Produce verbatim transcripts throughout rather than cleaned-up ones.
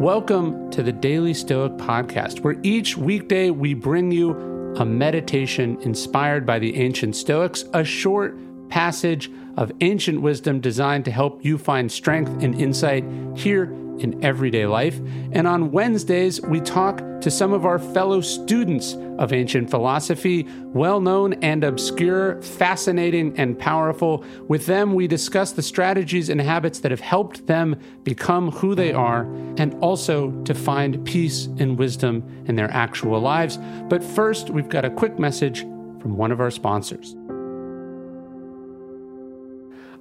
Welcome to the Daily Stoic Podcast, where each weekday we bring you a meditation inspired by the ancient Stoics, a short passage of ancient wisdom designed to help you find strength and insight here in everyday life. And on Wednesdays, we talk to some of our fellow students of ancient philosophy, well-known and obscure, fascinating and powerful. With them, we discuss the strategies and habits that have helped them become who they are, and also to find peace and wisdom in their actual lives. But first, we've got a quick message from one of our sponsors.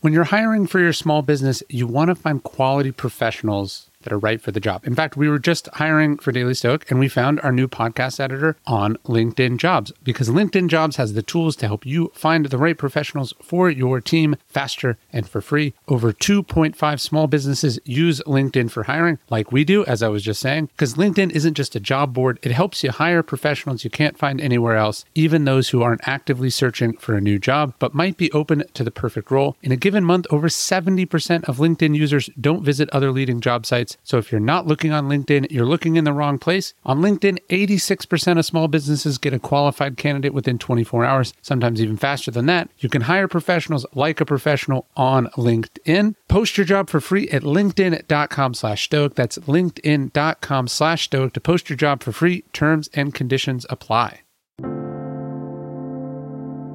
When you're hiring for your small business, you want to find quality professionals that are right for the job. In fact, we were just hiring for Daily Stoic and we found our new podcast editor on LinkedIn Jobs, because LinkedIn Jobs has the tools to help you find the right professionals for your team faster and for free. Over two point five small businesses use LinkedIn for hiring, like we do, as I was just saying, because LinkedIn isn't just a job board. It helps you hire professionals you can't find anywhere else, even those who aren't actively searching for a new job, but might be open to the perfect role. In a given month, over seventy percent of LinkedIn users don't visit other leading job sites. So if you're not looking on LinkedIn, you're looking in the wrong place. On LinkedIn, eighty-six percent of small businesses get a qualified candidate within twenty-four hours, sometimes even faster than that. You can hire professionals like a professional on LinkedIn. Post your job for free at linkedin dot com slash stoic. That's linkedin dot com slash stoic to post your job for free. Terms and conditions apply.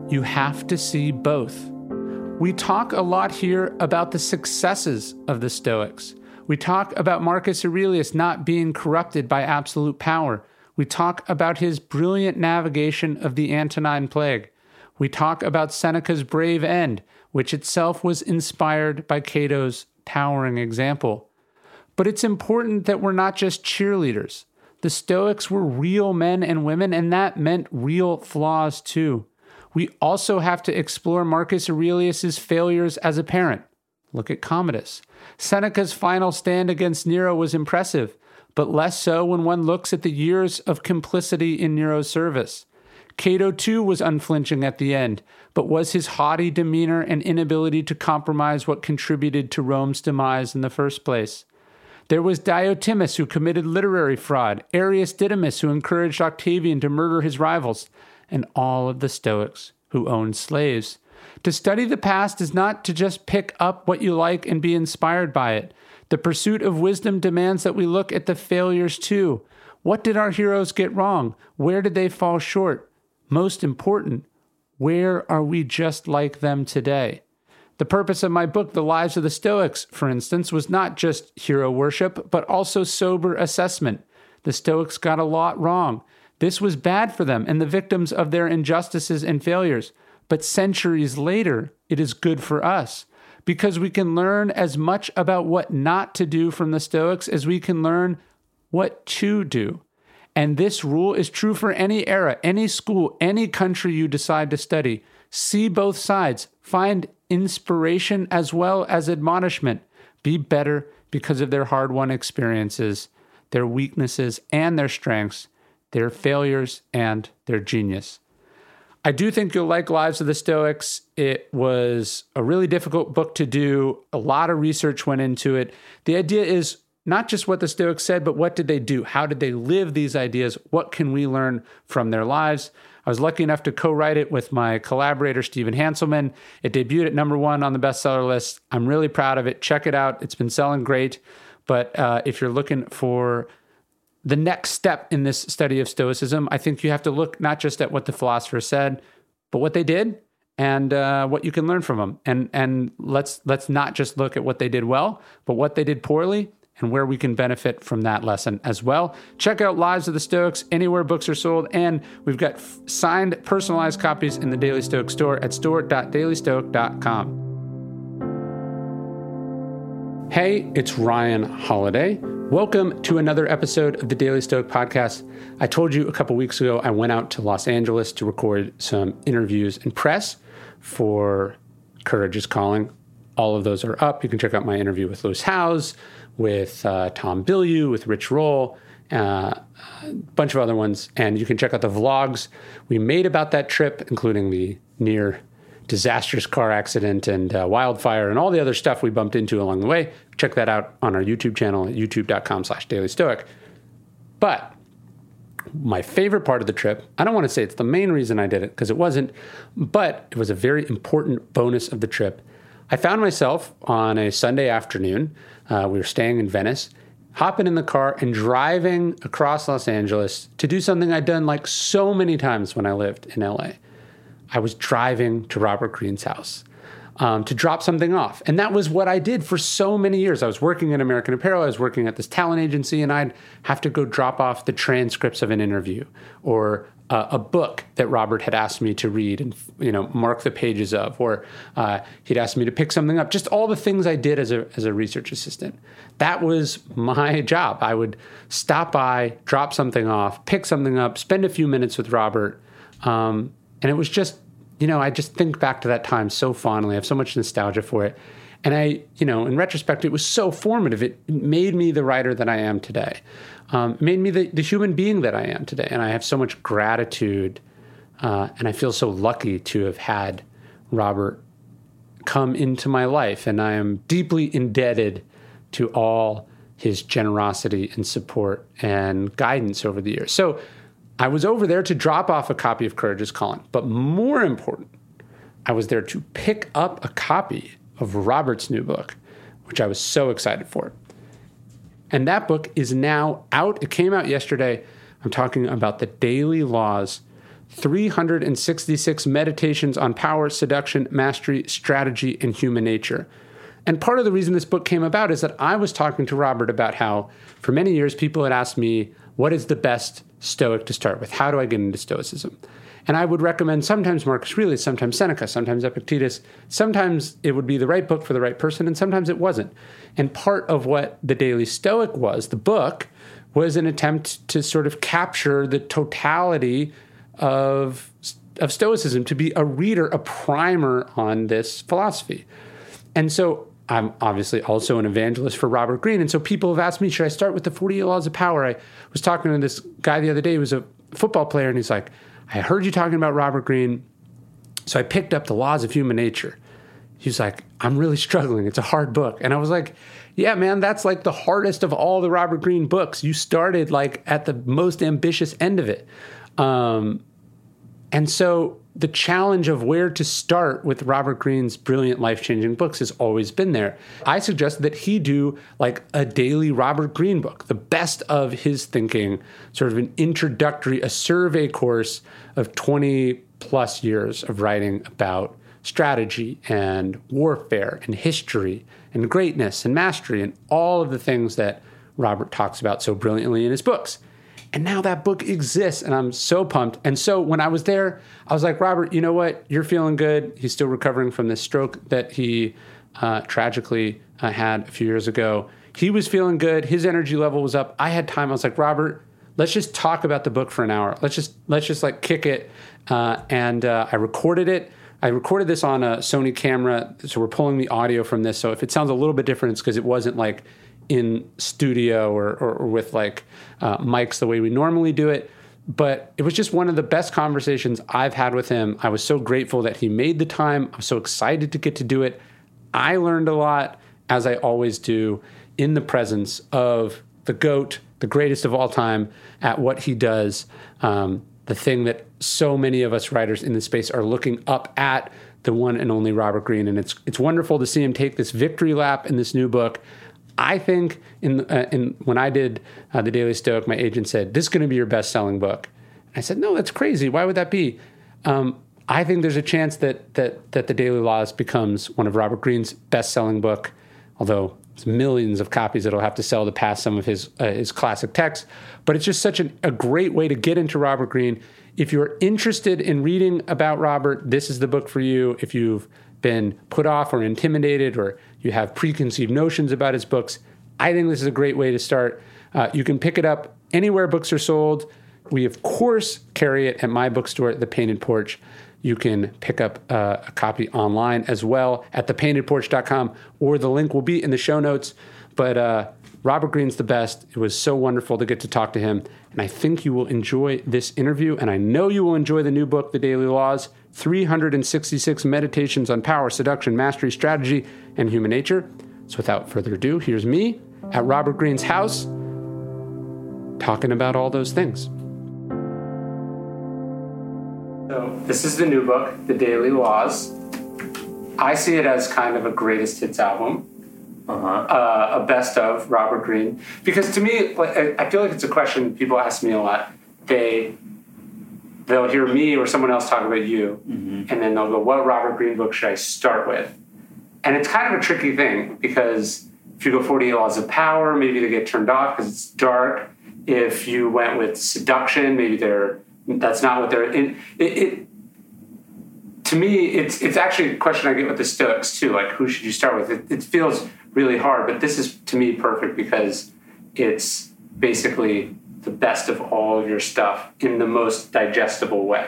You have to see both. We talk a lot here about the successes of the Stoics. We talk about Marcus Aurelius not being corrupted by absolute power. We talk about his brilliant navigation of the Antonine Plague. We talk about Seneca's brave end, which itself was inspired by Cato's towering example. But it's important that we're not just cheerleaders. The Stoics were real men and women, and that meant real flaws too. We also have to explore Marcus Aurelius's failures as a parent. Look at Commodus. Seneca's final stand against Nero was impressive, but less so when one looks at the years of complicity in Nero's service. Cato too was unflinching at the end, but was his haughty demeanor and inability to compromise what contributed to Rome's demise in the first place? There was Diotimus, who committed literary fraud, Arius Didymus, who encouraged Octavian to murder his rivals, and all of the Stoics who owned slaves. To study the past is not to just pick up what you like and be inspired by it. The pursuit of wisdom demands that we look at the failures too. What did our heroes get wrong? Where did they fall short? Most important, where are we just like them today? The purpose of my book, The Lives of the Stoics, for instance, was not just hero worship, but also sober assessment. The Stoics got a lot wrong. This was bad for them and the victims of their injustices and failures. But centuries later, it is good for us because we can learn as much about what not to do from the Stoics as we can learn what to do. And this rule is true for any era, any school, any country you decide to study. See both sides. Find inspiration as well as admonishment. Be better because of their hard-won experiences, their weaknesses and their strengths, their failures and their genius. I do think you'll like Lives of the Stoics. It was a really difficult book to do. A lot of research went into it. The idea is not just what the Stoics said, but what did they do? How did they live these ideas? What can we learn from their lives? I was lucky enough to co-write it with my collaborator, Stephen Hanselman. It debuted at number one on the bestseller list. I'm really proud of it. Check it out. It's been selling great. But uh, if you're looking for the next step in this study of Stoicism, I think you have to look not just at what the philosophers said, but what they did and uh, what you can learn from them. And and let's let's not just look at what they did well, but what they did poorly and where we can benefit from that lesson as well. Check out Lives of the Stoics anywhere books are sold, and we've got f- signed personalized copies in the Daily Stoic store at store dot daily stoic dot com. Hey, it's Ryan Holiday. Welcome to another episode of the Daily Stoic podcast. I told you a couple weeks ago I went out to Los Angeles to record some interviews and press for Courage is Calling. All of those are up. You can check out my interview with Lewis Howes, with uh, Tom Bilyeu, with Rich Roll, uh, a bunch of other ones. And you can check out the vlogs we made about that trip, including the near disastrous car accident and uh, wildfire and all the other stuff we bumped into along the way. Check that out on our YouTube channel at youtube dot com slash daily stoic. But my favorite part of the trip, I don't want to say it's the main reason I did it because it wasn't, but it was a very important bonus of the trip. I found myself on a Sunday afternoon, uh, we were staying in Venice, hopping in the car and driving across Los Angeles to do something I'd done like so many times when I lived in L A. I was driving to Robert Greene's house um, to drop something off. And that was what I did for so many years. I was working at American Apparel, I was working at this talent agency, and I'd have to go drop off the transcripts of an interview or Uh, a book that Robert had asked me to read and, you know, mark the pages of, or uh, he'd asked me to pick something up, just all the things I did as a as a research assistant. That was my job. I would stop by, drop something off, pick something up, spend a few minutes with Robert. Um, and it was just, you know, I just think back to that time so fondly. I have so much nostalgia for it. And I, you know, in retrospect, it was so formative. It made me the writer that I am today. Um, made me the, the human being that I am today. And I have so much gratitude, uh, and I feel so lucky to have had Robert come into my life. And I am deeply indebted to all his generosity and support and guidance over the years. So I was over there to drop off a copy of Courage is Calling. But more important, I was there to pick up a copy of Robert's new book, which I was so excited for. And that book is now out. It came out yesterday. I'm talking about The Daily Laws, three hundred sixty-six Meditations on Power, Seduction, Mastery, Strategy, and Human Nature. And part of the reason this book came about is that I was talking to Robert about how, for many years, people had asked me, what is the best Stoic to start with? How do I get into Stoicism? And I would recommend sometimes Marcus Aurelius, sometimes Seneca, sometimes Epictetus. Sometimes it would be the right book for the right person, and sometimes it wasn't. And part of what The Daily Stoic was, the book, was an attempt to sort of capture the totality of, of Stoicism, to be a reader, a primer on this philosophy. And so I'm obviously also an evangelist for Robert Greene, and so people have asked me, should I start with the forty-eight Laws of Power? I was talking to this guy the other day who was a football player, and he's like, I heard you talking about Robert Greene, so I picked up The Laws of Human Nature. He was like, I'm really struggling. It's a hard book. And I was like, yeah, man, that's like the hardest of all the Robert Greene books. You started like at the most ambitious end of it. Um, and so the challenge of where to start with Robert Greene's brilliant, life-changing books has always been there. I suggest that he do like a daily Robert Greene book, the best of his thinking, sort of an introductory, a survey course of twenty plus years of writing about strategy and warfare and history and greatness and mastery and all of the things that Robert talks about so brilliantly in his books. And now that book exists, and I'm so pumped. And so when I was there, I was like, Robert, you know what? You're feeling good. He's still recovering from this stroke that he uh, tragically uh, had a few years ago. He was feeling good. His energy level was up. I had time. I was like, Robert, let's just talk about the book for an hour. Let's just let's just like kick it. Uh, and uh, I recorded it. I recorded this on a Sony camera, so we're pulling the audio from this. So if it sounds a little bit different, it's because it wasn't like in studio or, or, or with like uh, mics the way we normally do it. But it was just one of the best conversations I've had with him. I was so grateful that he made the time. I'm so excited to get to do it. I learned a lot, as I always do, in the presence of the GOAT, the greatest of all time, at what he does, um, the thing that so many of us writers in this space are looking up at the one and only Robert Greene. And it's it's wonderful to see him take this victory lap in this new book. I think in, uh, in when I did uh, The Daily Stoic, my agent said, this is going to be your best-selling book. And I said, no, that's crazy. Why would that be? Um, I think there's a chance that that that The Daily Laws becomes one of Robert Greene's best-selling book, although it's millions of copies that he'll have to sell to pass some of his uh, his classic texts. But it's just such an, a great way to get into Robert Greene. If you're interested in reading about Robert, this is the book for you. If you've been put off or intimidated or you have preconceived notions about his books, I think this is a great way to start. Uh, you can pick it up anywhere books are sold. We, of course, carry it at my bookstore, The Painted Porch. You can pick up uh, a copy online as well at the painted porch dot com, or the link will be in the show notes. But uh, Robert Greene's the best. It was so wonderful to get to talk to him, and I think you will enjoy this interview, and I know you will enjoy the new book, The Daily Laws, three hundred sixty-six Meditations on Power, Seduction, Mastery, Strategy, and Human Nature. So without further ado, here's me at Robert Greene's house talking about all those things. So this is the new book, The Daily Laws. I see it as kind of a greatest hits album. Uh-huh. Uh, a best of Robert Greene, because to me, like, I feel like it's a question people ask me a lot. They they'll hear me or someone else talk about you, mm-hmm. and then they'll go, "What Robert Greene book should I start with?" And it's kind of a tricky thing because if you go forty-eight Laws of Power, maybe they get turned off because it's dark. If you went with Seduction, maybe they're that's not what they're in. It, it to me, it's it's actually a question I get with the Stoics too. Like, who should you start with? It, it feels really hard, but this is, to me, perfect because it's basically the best of all of your stuff in the most digestible way.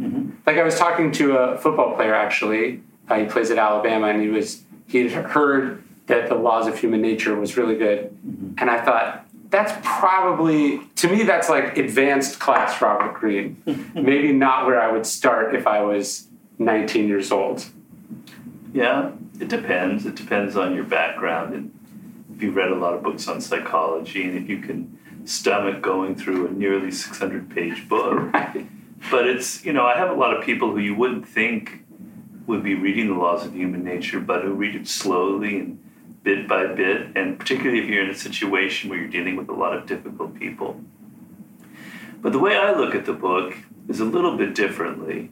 Mm-hmm. Like, I was talking to a football player, actually. Uh, he plays at Alabama, and he was he had heard that The Laws of Human Nature was really good. Mm-hmm. And I thought, that's probably, to me, that's like advanced class Robert Greene. Maybe not where I would start if I was nineteen years old. Yeah. It depends. It depends on your background and if you read a lot of books on psychology and if you can stomach going through a nearly six hundred page book. Right. But it's, you know, I have a lot of people who you wouldn't think would be reading The Laws of Human Nature, but who read it slowly and bit by bit, and particularly if you're in a situation where you're dealing with a lot of difficult people. But the way I look at the book is a little bit differently,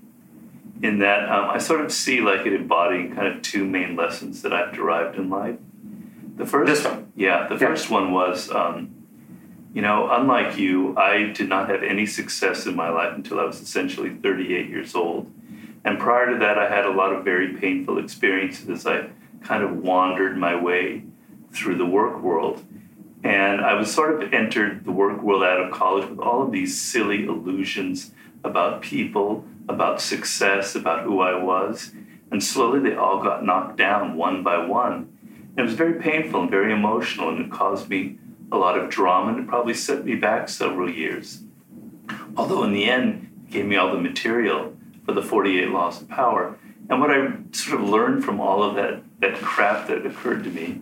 in that um, I sort of see like it embodying kind of two main lessons that I've derived in life. The first, this one. yeah, the yeah. first one was, um, you know, unlike you, I did not have any success in my life until I was essentially thirty-eight years old. And prior to that, I had a lot of very painful experiences as I kind of wandered my way through the work world. And I was sort of entered the work world out of college with all of these silly illusions about people, about success, about who I was. And slowly they all got knocked down one by one. And it was very painful and very emotional, and it caused me a lot of drama, and it probably set me back several years. Although in the end, it gave me all the material for the forty-eight Laws of Power. And what I sort of learned from all of that, that crap that occurred to me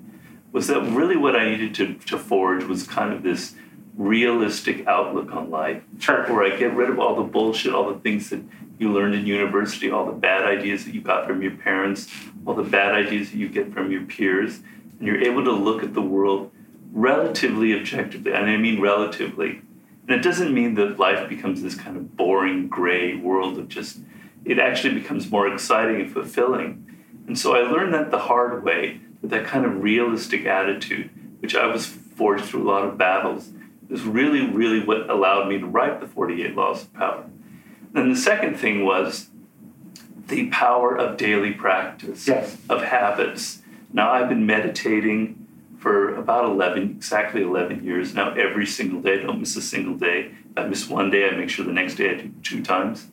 was that really what I needed to, to forge was kind of this realistic outlook on life. Sure. Where I get rid of all the bullshit, all the things that you learned in university, all the bad ideas that you got from your parents, all the bad ideas that you get from your peers, and you're able to look at the world relatively objectively, and I mean relatively. And it doesn't mean that life becomes this kind of boring, gray world of just, it actually becomes more exciting and fulfilling. And so I learned that the hard way, that that kind of realistic attitude, which I was forged through a lot of battles, is really, really what allowed me to write the forty-eight Laws of Power. Then the second thing was the power of daily practice, yes. of habits. Now, I've been meditating for about eleven, exactly eleven years now, every single day. I don't miss a single day. If I miss one day, I make sure the next day I do two times.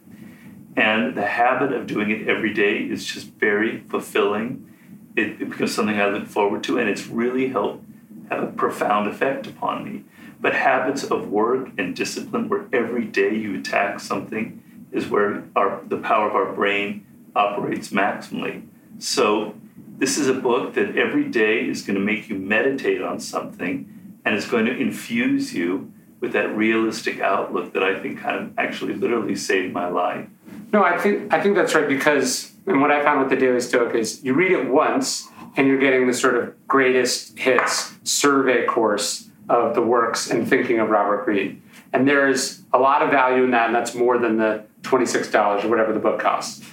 And the habit of doing it every day is just very fulfilling. It, it becomes something I look forward to, and it's really helped have a profound effect upon me. But habits of work and discipline, where every day you attack something, is where our, the power of our brain operates maximally. So this is a book that every day is going to make you meditate on something, and it's going to infuse you with that realistic outlook that I think kind of actually literally saved my life. No, I think I think that's right, because and what I found with the Daily Stoic is you read it once and you're getting the sort of greatest hits survey course of the works and thinking of Robert Greene. And there's a lot of value in that, and that's more than the twenty-six dollars or whatever the book costs.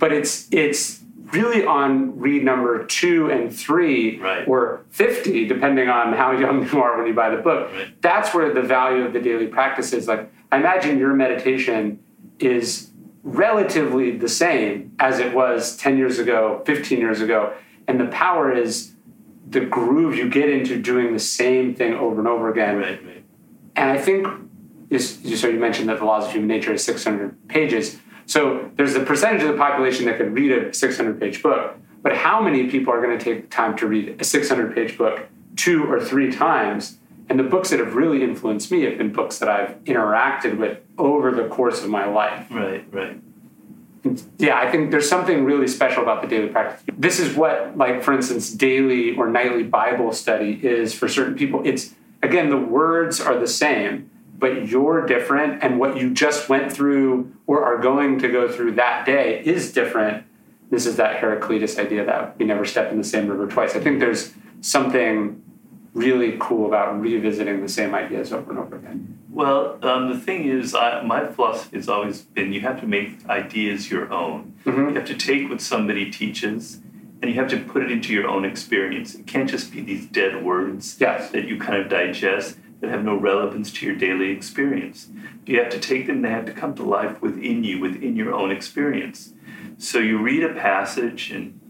But it's it's really on read number two and three, right, or fifty, depending on how young you are when you buy the book. Right. That's where the value of the daily practice is. Like, I imagine your meditation is relatively the same as it was ten years ago, fifteen years ago. And the power is the groove you get into doing the same thing over and over again. Right, right. And I think, so you mentioned that The Laws of Human Nature is six hundred pages. So there's the percentage of the population that could read a six hundred page book, but how many people are going to take time to read a six hundred page book two or three times? And the books that have really influenced me have been books that I've interacted with over the course of my life. Right, right. Yeah, I think there's something really special about the daily practice. This is what, like, for instance, daily or nightly Bible study is for certain people. It's, again, the words are the same, but you're different, and what you just went through or are going to go through that day is different. This is that Heraclitus idea that we never step in the same river twice. I think there's something really cool about revisiting the same ideas over and over again. Well, um, the thing is, I, my philosophy has always been you have to make ideas your own. Mm-hmm. You have to take what somebody teaches, and you have to put it into your own experience. It can't just be these dead words, yes, that you kind of digest that have no relevance to your daily experience. You have to take them, they have to come to life within you, within your own experience. So you read a passage, and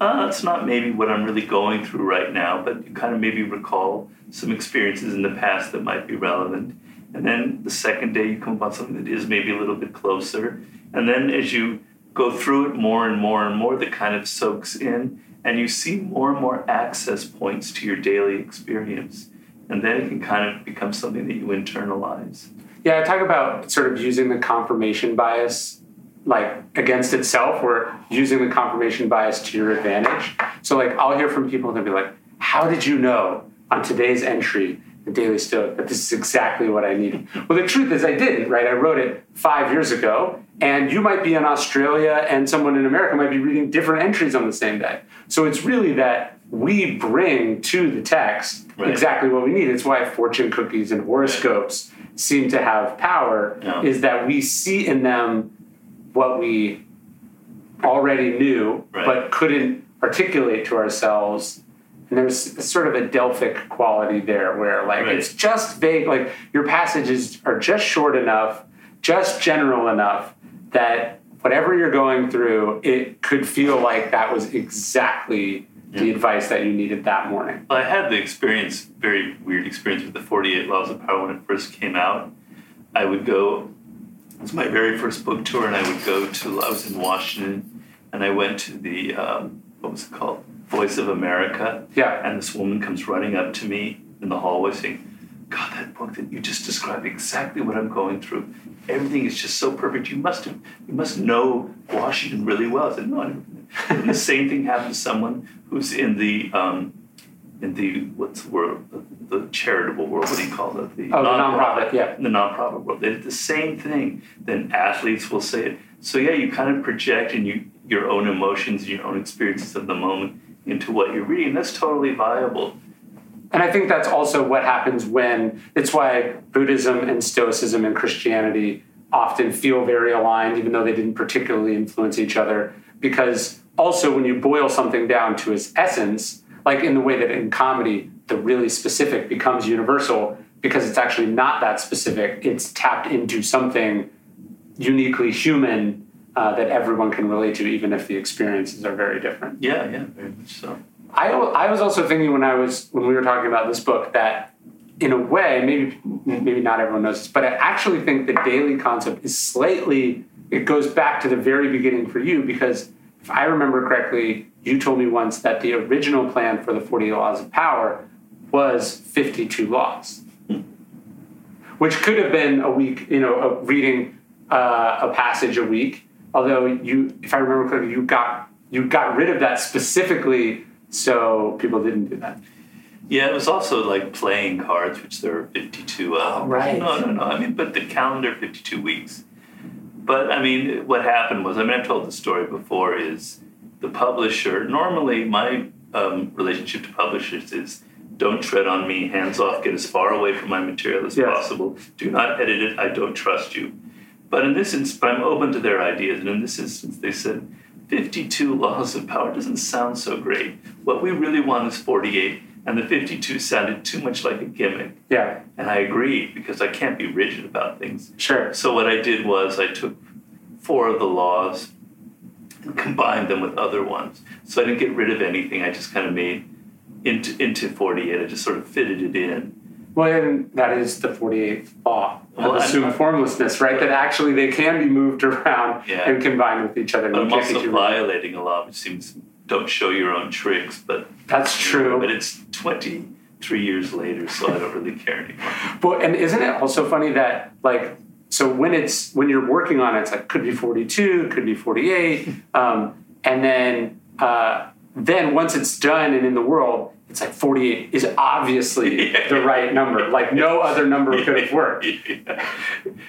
uh, it's not maybe what I'm really going through right now, but you kind of maybe recall some experiences in the past that might be relevant. And then the second day you come upon something that is maybe a little bit closer. And then as you go through it more and more and more, that kind of soaks in, and you see more and more access points to your daily experience. And then it can kind of become something that you internalize. Yeah, I talk about sort of using the confirmation bias, like, against itself, or using the confirmation bias to your advantage. So, like, I'll hear from people and they'll be like, how did you know on today's entry, the Daily Stoic, that this is exactly what I needed? Well, the truth is I didn't, right? I wrote it five years ago, and you might be in Australia and someone in America might be reading different entries on the same day. So it's really that we bring to the text, right, exactly what we need. It's why fortune cookies and horoscopes, right, seem to have power, yeah, is that we see in them what we already knew, right, but couldn't articulate to ourselves. And there's sort of a Delphic quality there where, like, right, it's just vague. Like, your passages are just short enough, just general enough that whatever you're going through, it could feel like that was exactly the advice that you needed that morning. Well, I had the experience, very weird experience, with the forty-eight Laws of Power when it first came out. I would go, it was my very first book tour, and I would go to, I was in Washington, and I went to the, um, what was it called? Voice of America. Yeah. And this woman comes running up to me in the hallway saying, God, that book that you just described, exactly what I'm going through. Everything is just so perfect. You must have, you must know Washington really well. I said, no, I never knew. And the same thing happened to someone who's in the, um, in the what's the word, the, the charitable world, what do you call it? The oh, non-profit, the nonprofit, yeah. The nonprofit world. They did the same thing. Then athletes will say it. So yeah, you kind of project and you your own emotions and your own experiences of the moment into what you're reading. That's totally viable. And I think that's also what happens when, it's why Buddhism and Stoicism and Christianity often feel very aligned, even though they didn't particularly influence each other, because also when you boil something down to its essence, like in the way that in comedy, the really specific becomes universal because it's actually not that specific. It's tapped into something uniquely human uh, that everyone can relate to, even if the experiences are very different. Yeah, yeah, very much so. I, I was also thinking when I was when we were talking about this book that, in a way, maybe maybe not everyone knows this, but I actually think the daily concept is slightly, it goes back to the very beginning for you, because if I remember correctly, you told me once that the original plan for the forty-eight Laws of Power was fifty-two laws, which could have been a week, you know, of reading uh, a passage a week. Although you, if I remember correctly, you got you got rid of that specifically. So people didn't do that. Yeah, it was also like playing cards, which there are fifty-two of. Right. No, no, no. I mean, but the calendar, fifty-two weeks. But, I mean, what happened was, I mean, I've told the story before, is the publisher, normally my um, relationship to publishers is, don't tread on me, hands off, get as far away from my material as yes. possible. Do not edit it, I don't trust you. But in this instance, I'm open to their ideas, and in this instance, they said, fifty-two laws of power doesn't sound so great. What we really want is forty-eight. And the fifty-two sounded too much like a gimmick. Yeah. And I agreed, because I can't be rigid about things. Sure. So what I did was I took four of the laws and combined them with other ones. So I didn't get rid of anything. I just kind of made into, into forty-eight. I just sort of fitted it in. Well, and that is the forty-eighth law of well, assumed I'm, formlessness, right? That actually they can be moved around yeah. and combined with each other. But I'm also violating a law, which seems... Don't show your own tricks, but that's true. Know, but it's twenty-three years later, so I don't really care anymore. But and isn't it also funny that like so when it's when you're working on it, it's like could be forty-two, could be forty-eight, um, and then uh, then once it's done and in the world, it's like forty-eight is obviously yeah. the right number. Like no other number could have worked. Yeah.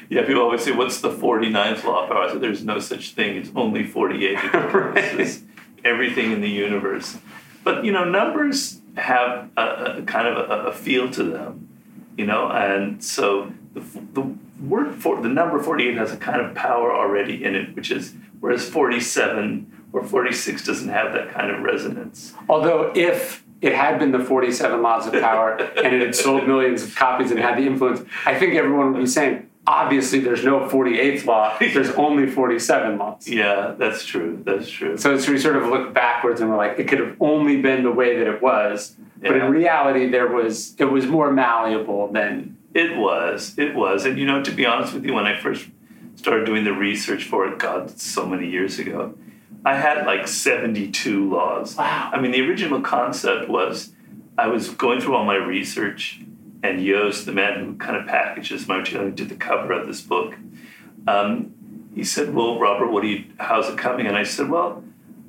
yeah, people always say, "What's the forty-ninth law of power?" I said, "There's no such thing. It's only forty-eight." Right. Everything in the universe. But, you know, numbers have a, a kind of a, a feel to them, you know, and so the, the word for the number forty-eight has a kind of power already in it, which is whereas forty-seven or forty-six doesn't have that kind of resonance. Although if it had been the forty-seven laws of power and it had sold millions of copies and had the influence, I think everyone would be saying, obviously, there's no forty-eighth law. There's only forty-seven laws. Yeah, that's true. That's true. So, so we sort of look backwards and we're like, it could have only been the way that it was. Yeah. But in reality, there was it was more malleable than... It was. It was. And, you know, to be honest with you, when I first started doing the research for it, God, so many years ago, I had like seventy-two laws. Wow. I mean, the original concept was I was going through all my research... And Yost, the man who kind of packages my material, did the cover of this book, um, he said, well, Robert, what do you, how's it coming? And I said, well,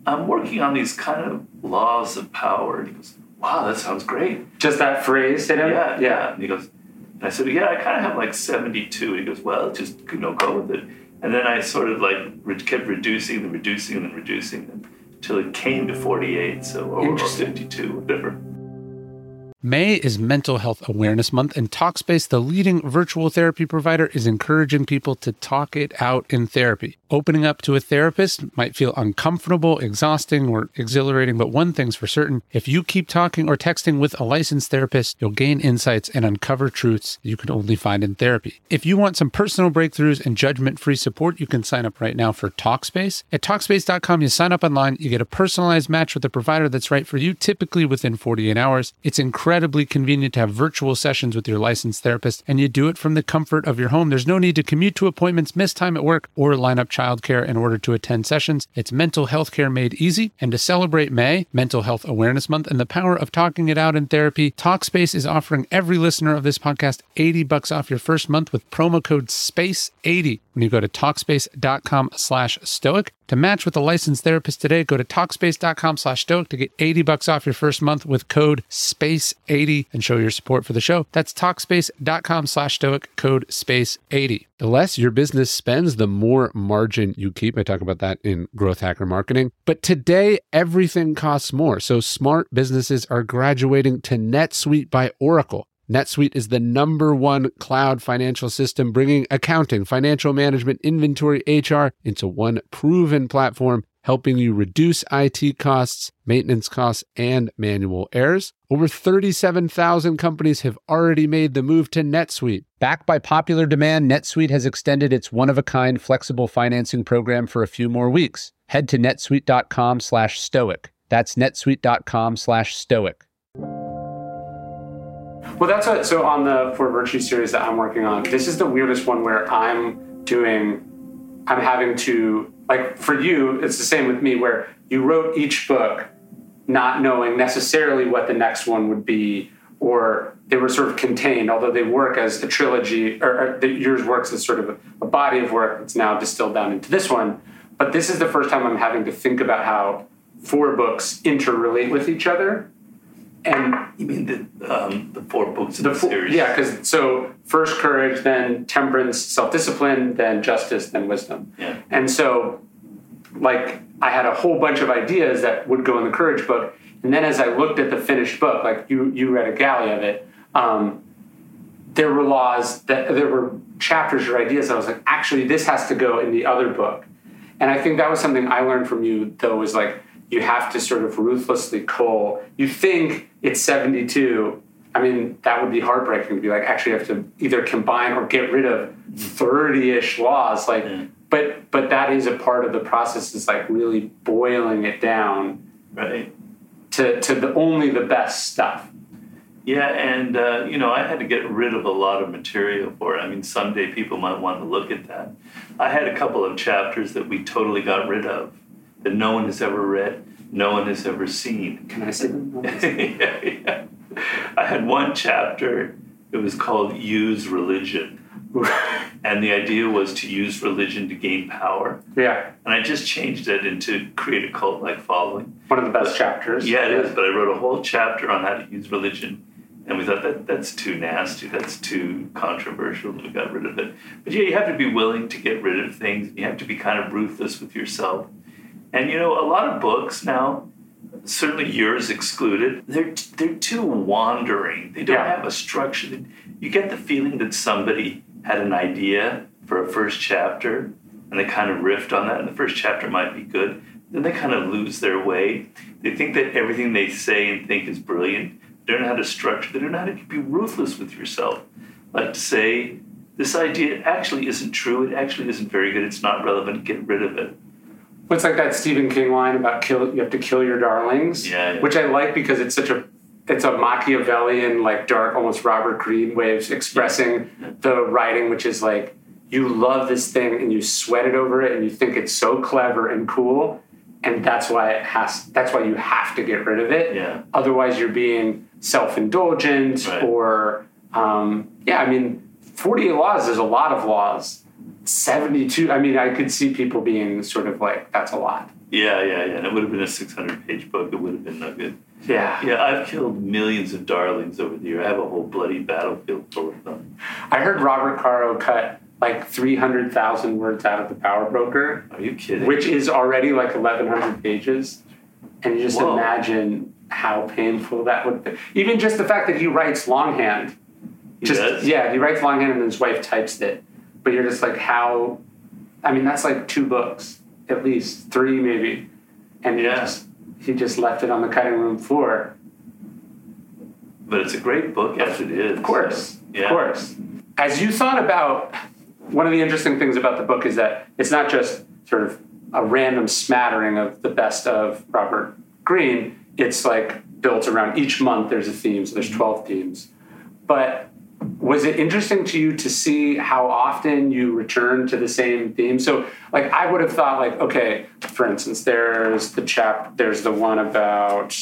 I'm working on these kind of laws of power. And he goes, wow, that sounds great. Just that phrase, you know? Yeah, yeah. And he goes, and I said, yeah, I kind of have like seventy-two. And he goes, well, just, you know, go with it. And then I sort of like kept reducing them, reducing them, reducing them until it came to forty-eight, so or fifty-two, whatever. May is Mental Health Awareness Month, and Talkspace, the leading virtual therapy provider, is encouraging people to talk it out in therapy. Opening up to a therapist might feel uncomfortable, exhausting, or exhilarating, but one thing's for certain. If you keep talking or texting with a licensed therapist, you'll gain insights and uncover truths you can only find in therapy. If you want some personal breakthroughs and judgment-free support, you can sign up right now for Talkspace. At Talkspace dot com, you sign up online, you get a personalized match with a provider that's right for you, typically within forty-eight hours. It's incredible. Incredibly convenient to have virtual sessions with your licensed therapist, and you do it from the comfort of your home. There's no need to commute to appointments, miss time at work, or line up childcare in order to attend sessions. It's mental health care made easy. And to celebrate May, Mental Health Awareness Month, and the power of talking it out in therapy, Talkspace is offering every listener of this podcast eighty bucks off your first month with promo code SPACE eighty when you go to Talkspace dot com slash stoic. To match with a licensed therapist today, go to Talkspace dot com slash stoic to get eighty bucks off your first month with code SPACE eighty and show your support for the show. That's Talkspace dot com slash stoic, code SPACE eighty. The less your business spends, the more margin you keep. I talk about that in Growth Hacker Marketing. But today, everything costs more. So smart businesses are graduating to NetSuite by Oracle. NetSuite is the number one cloud financial system, bringing accounting, financial management, inventory, H R into one proven platform, helping you reduce I T costs, maintenance costs, and manual errors. Over thirty-seven thousand companies have already made the move to NetSuite. Backed by popular demand, NetSuite has extended its one-of-a-kind flexible financing program for a few more weeks. Head to netsuite dot com slash stoic. That's netsuite dot com slash stoic. Well, that's what, so on the Four Virtues series that I'm working on, this is the weirdest one where I'm doing, I'm having to, like for you, it's the same with me, where you wrote each book not knowing necessarily what the next one would be, or they were sort of contained, although they work as a trilogy, or, or the, yours works as sort of a, a body of work that's now distilled down into this one. But this is the first time I'm having to think about how four books interrelate with each other. And you mean the um, the four books in the, the four, series? Yeah, because so first courage, then temperance, self-discipline, then justice, then wisdom. Yeah. And so, like, I had a whole bunch of ideas that would go in the courage book, and then as I looked at the finished book, like you you read a galley of it, um, there were laws that there were chapters or ideas that I was like, actually, this has to go in the other book. And I think that was something I learned from you, though, was like, you have to sort of ruthlessly cull. You think it's seventy-two. I mean, that would be heartbreaking to be like, actually you have to either combine or get rid of thirty-ish laws. Like, yeah. but but that is a part of the process, is like really boiling it down, right, to to the only the best stuff. Yeah, and uh, you know, I had to get rid of a lot of material for it. I mean, someday people might want to look at that. I had a couple of chapters that we totally got rid of, that no one has ever read, no one has ever seen. Can I see them? yeah, yeah. I had one chapter, it was called Use Religion. And the idea was to use religion to gain power. Yeah. And I just changed it into create a cult-like following. One of the best but, chapters. Yeah, it yeah. is, but I wrote a whole chapter on how to use religion. And we thought that that's too nasty, that's too controversial, and we got rid of it. But yeah, you have to be willing to get rid of things. You have to be kind of ruthless with yourself. And, you know, a lot of books now, certainly yours excluded, they're they're too wandering. They don't yeah. have a structure. You get the feeling that somebody had an idea for a first chapter, and they kind of riffed on that, and the first chapter might be good. Then they kind of lose their way. They think that everything they say and think is brilliant. They don't know how to structure. They don't know how to be ruthless with yourself. Like to say, this idea actually isn't true. It actually isn't very good. It's not relevant. Get rid of it. Well, it's like that Stephen King line about kill, you have to kill your darlings, yeah, yeah. which I like because it's such a it's a Machiavellian, like dark, almost Robert Greene way of expressing yeah. the writing, which is like you love this thing and you sweat it over it and you think it's so clever and cool, and that's why it has that's why you have to get rid of it. Yeah. Otherwise, you're being self-indulgent right. or um, yeah. I mean, forty-eight laws is a lot of laws. seventy-two, I mean, I could see people being sort of like, that's a lot. Yeah, yeah, yeah. And it would have been a six hundred page book. It would have been no good. Yeah. Yeah, I've killed millions of darlings over the year. I have a whole bloody battlefield full of them. I heard Robert Caro cut like three hundred thousand words out of The Power Broker. Are you kidding? Which is already like eleven hundred pages. And you just Whoa. imagine how painful that would be. Even just the fact that he writes longhand. He just, does? Yeah, he writes longhand and his wife types it. But you're just like, how, I mean, that's like two books, at least three maybe. And yeah. he, just, he just left it on the cutting room floor. But it's a great book as it is. Of course, yeah. of course. As you thought about, one of the interesting things about the book is that it's not just sort of a random smattering of the best of Robert Greene. It's like built around each month there's a theme, so there's twelve themes. But was it interesting to you to see how often you return to the same theme? So, like, I would have thought, like, okay, for instance, there's the chap, there's the one about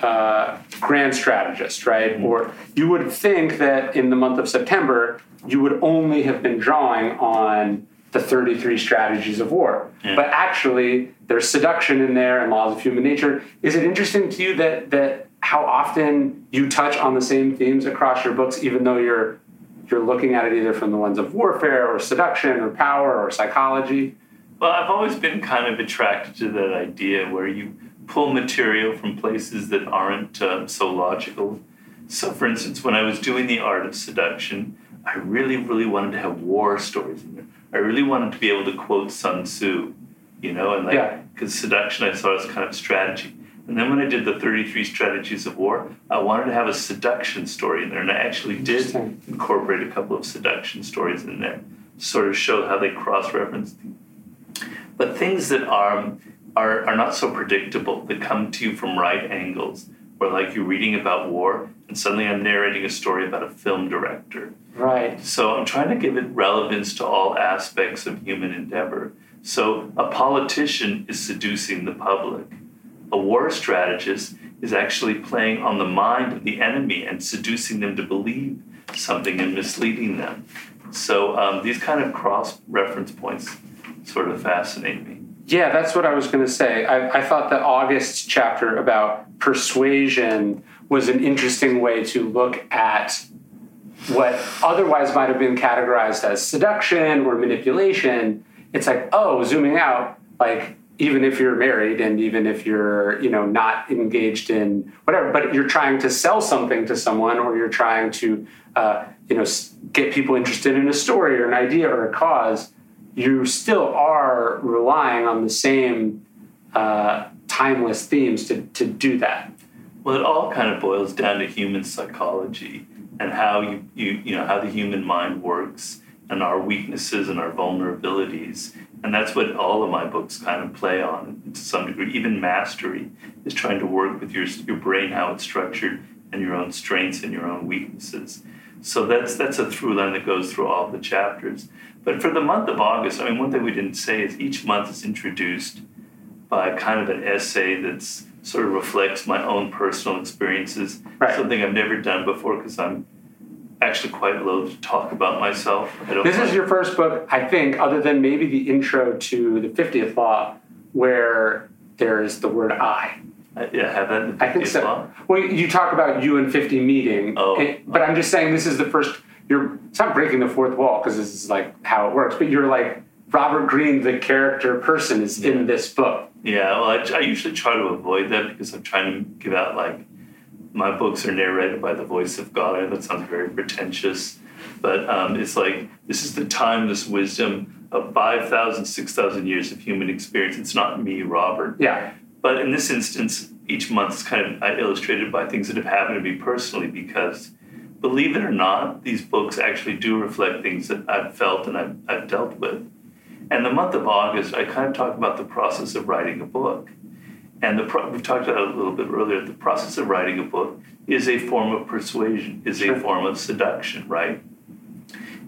uh, grand strategist, right? Mm-hmm. Or you would think that in the month of September, you would only have been drawing on the thirty-three Strategies of War. Yeah. But actually, there's seduction in there and laws of human nature. Is it interesting to you that that... how often you touch on the same themes across your books, even though you're you're looking at it either from the lens of warfare or seduction or power or psychology? Well, I've always been kind of attracted to that idea where you pull material from places that aren't um, so logical. So, for instance, when I was doing The Art of Seduction, I really, really wanted to have war stories in there. I really wanted to be able to quote Sun Tzu, you know, and like because yeah. seduction I saw as kind of strategy. And then when I did the thirty-three Strategies of War, I wanted to have a seduction story in there. And I actually did incorporate a couple of seduction stories in there, sort of show how they cross-reference. But things that are, are, are not so predictable, that come to you from right angles, where like you're reading about war, and suddenly I'm narrating a story about a film director. Right. So I'm trying to give it relevance to all aspects of human endeavor. So a politician is seducing the public. A war strategist is actually playing on the mind of the enemy and seducing them to believe something and misleading them. So um, these kind of cross-reference points sort of fascinate me. Yeah, that's what I was going to say. I, I thought that August's chapter about persuasion was an interesting way to look at what otherwise might have been categorized as seduction or manipulation. It's like, oh, zooming out, like, even if you're married and even if you're, you know, not engaged in whatever, but you're trying to sell something to someone, or you're trying to, uh, you know, get people interested in a story or an idea or a cause, you still are relying on the same uh, timeless themes to, to do that. Well, it all kind of boils down to human psychology and how you, you, you know, how the human mind works and our weaknesses and our vulnerabilities. And that's what all of my books kind of play on to some degree. Even Mastery is trying to work with your your brain, how it's structured, and your own strengths and your own weaknesses. So that's that's a through line that goes through all the chapters. But for the month of August, I mean, one thing we didn't say is each month is introduced by kind of an essay that's sort of reflects my own personal experiences, right. Something I've never done before because I'm actually quite loath to talk about myself. I don't this know. Is your first book, I think, other than maybe the intro to the fiftieth Law, where there's the word I. I yeah, have that in the I think so. Law? Well, you talk about you and fifty meeting, oh, and, but okay. I'm just saying this is the first, you're, it's not breaking the fourth wall because this is like how it works, but you're like, Robert Greene, the character person, is yeah. in this book. Yeah, well, I, I usually try to avoid that because I'm trying to give out, like, my books are narrated by the voice of God. I know that sounds very pretentious, but um, it's like, this is the timeless wisdom of five thousand, six thousand years of human experience. It's not me, Robert. Yeah. But in this instance, each month is kind of illustrated by things that have happened to me personally, because believe it or not, these books actually do reflect things that I've felt and I've, I've dealt with. And the month of August, I kind of talk about the process of writing a book. And the pro- we've talked about it a little bit earlier. The process of writing a book is a form of persuasion, is sure. a form of seduction, right?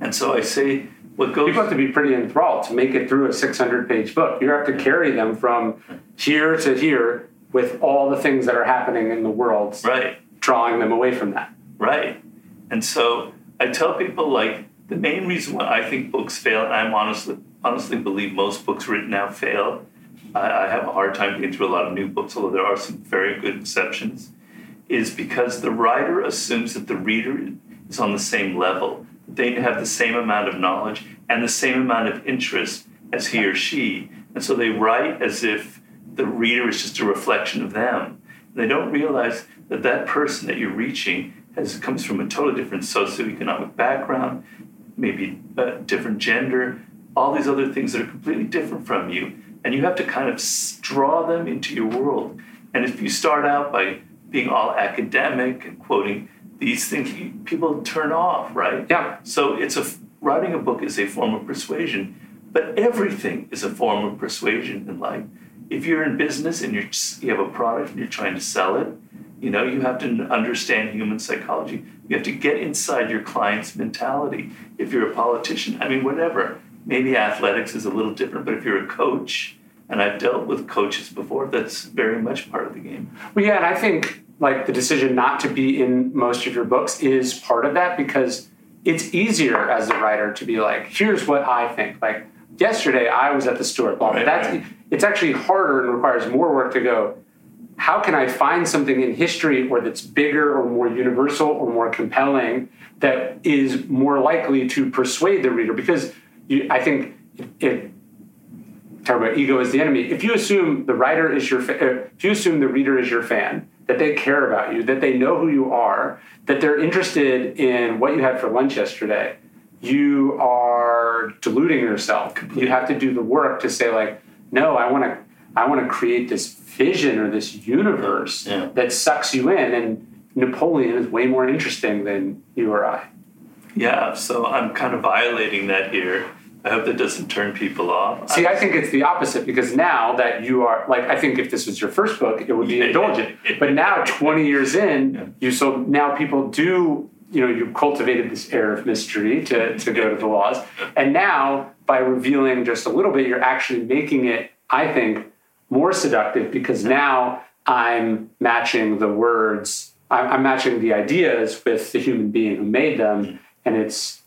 And so I say what goes... People have to be pretty enthralled to make it through a six hundred page book. You have to carry them from here to here with all the things that are happening in the world, right. drawing them away from that. Right. And so I tell people, like, the main reason why I think books fail, and I'm honestly, honestly believe most books written now fail, I have a hard time getting through a lot of new books, although there are some very good exceptions, is because the writer assumes that the reader is on the same level. They have the same amount of knowledge and the same amount of interest as he or she. And so they write as if the reader is just a reflection of them. And they don't realize that that person that you're reaching has comes from a totally different socioeconomic background, maybe a different gender, all these other things that are completely different from you. And you have to kind of draw them into your world. And if you start out by being all academic and quoting these things, people turn off, right? Yeah. So it's a writing a book is a form of persuasion, but everything is a form of persuasion in life. If you're in business and you're you have a product and you're trying to sell it, you know, you have to understand human psychology. You have to get inside your client's mentality. If you're a politician, I mean, whatever. Maybe athletics is a little different, but if you're a coach, and I've dealt with coaches before, that's very much part of the game. Well, yeah, and I think like the decision not to be in most of your books is part of that, because it's easier as a writer to be like, here's what I think. Like yesterday, I was at the store. Blah, right, that's right. It's actually harder and requires more work to go, how can I find something in history or that's bigger or more universal or more compelling that is more likely to persuade the reader? Because You, I think it, talk about ego is the enemy. If you assume the writer is your, fa- if you assume the reader is your fan, that they care about you, that they know who you are, that they're interested in what you had for lunch yesterday, you are deluding yourself. You have to do the work to say like, no, I want to, I want to create this vision or this universe yeah. that sucks you in. And Napoleon is way more interesting than you or I. Yeah, so I'm kind of violating that here. I hope that doesn't turn people off. See, I think it's the opposite, because now that you are, like, I think if this was your first book, it would be yeah, indulgent. Yeah, yeah. But now, twenty years in, yeah. you so now people do, you know, you cultivated this air of mystery to, to go to the laws. And now, by revealing just a little bit, you're actually making it, I think, more seductive, because now I'm matching the words, I'm, I'm matching the ideas with the human being who made them. And it's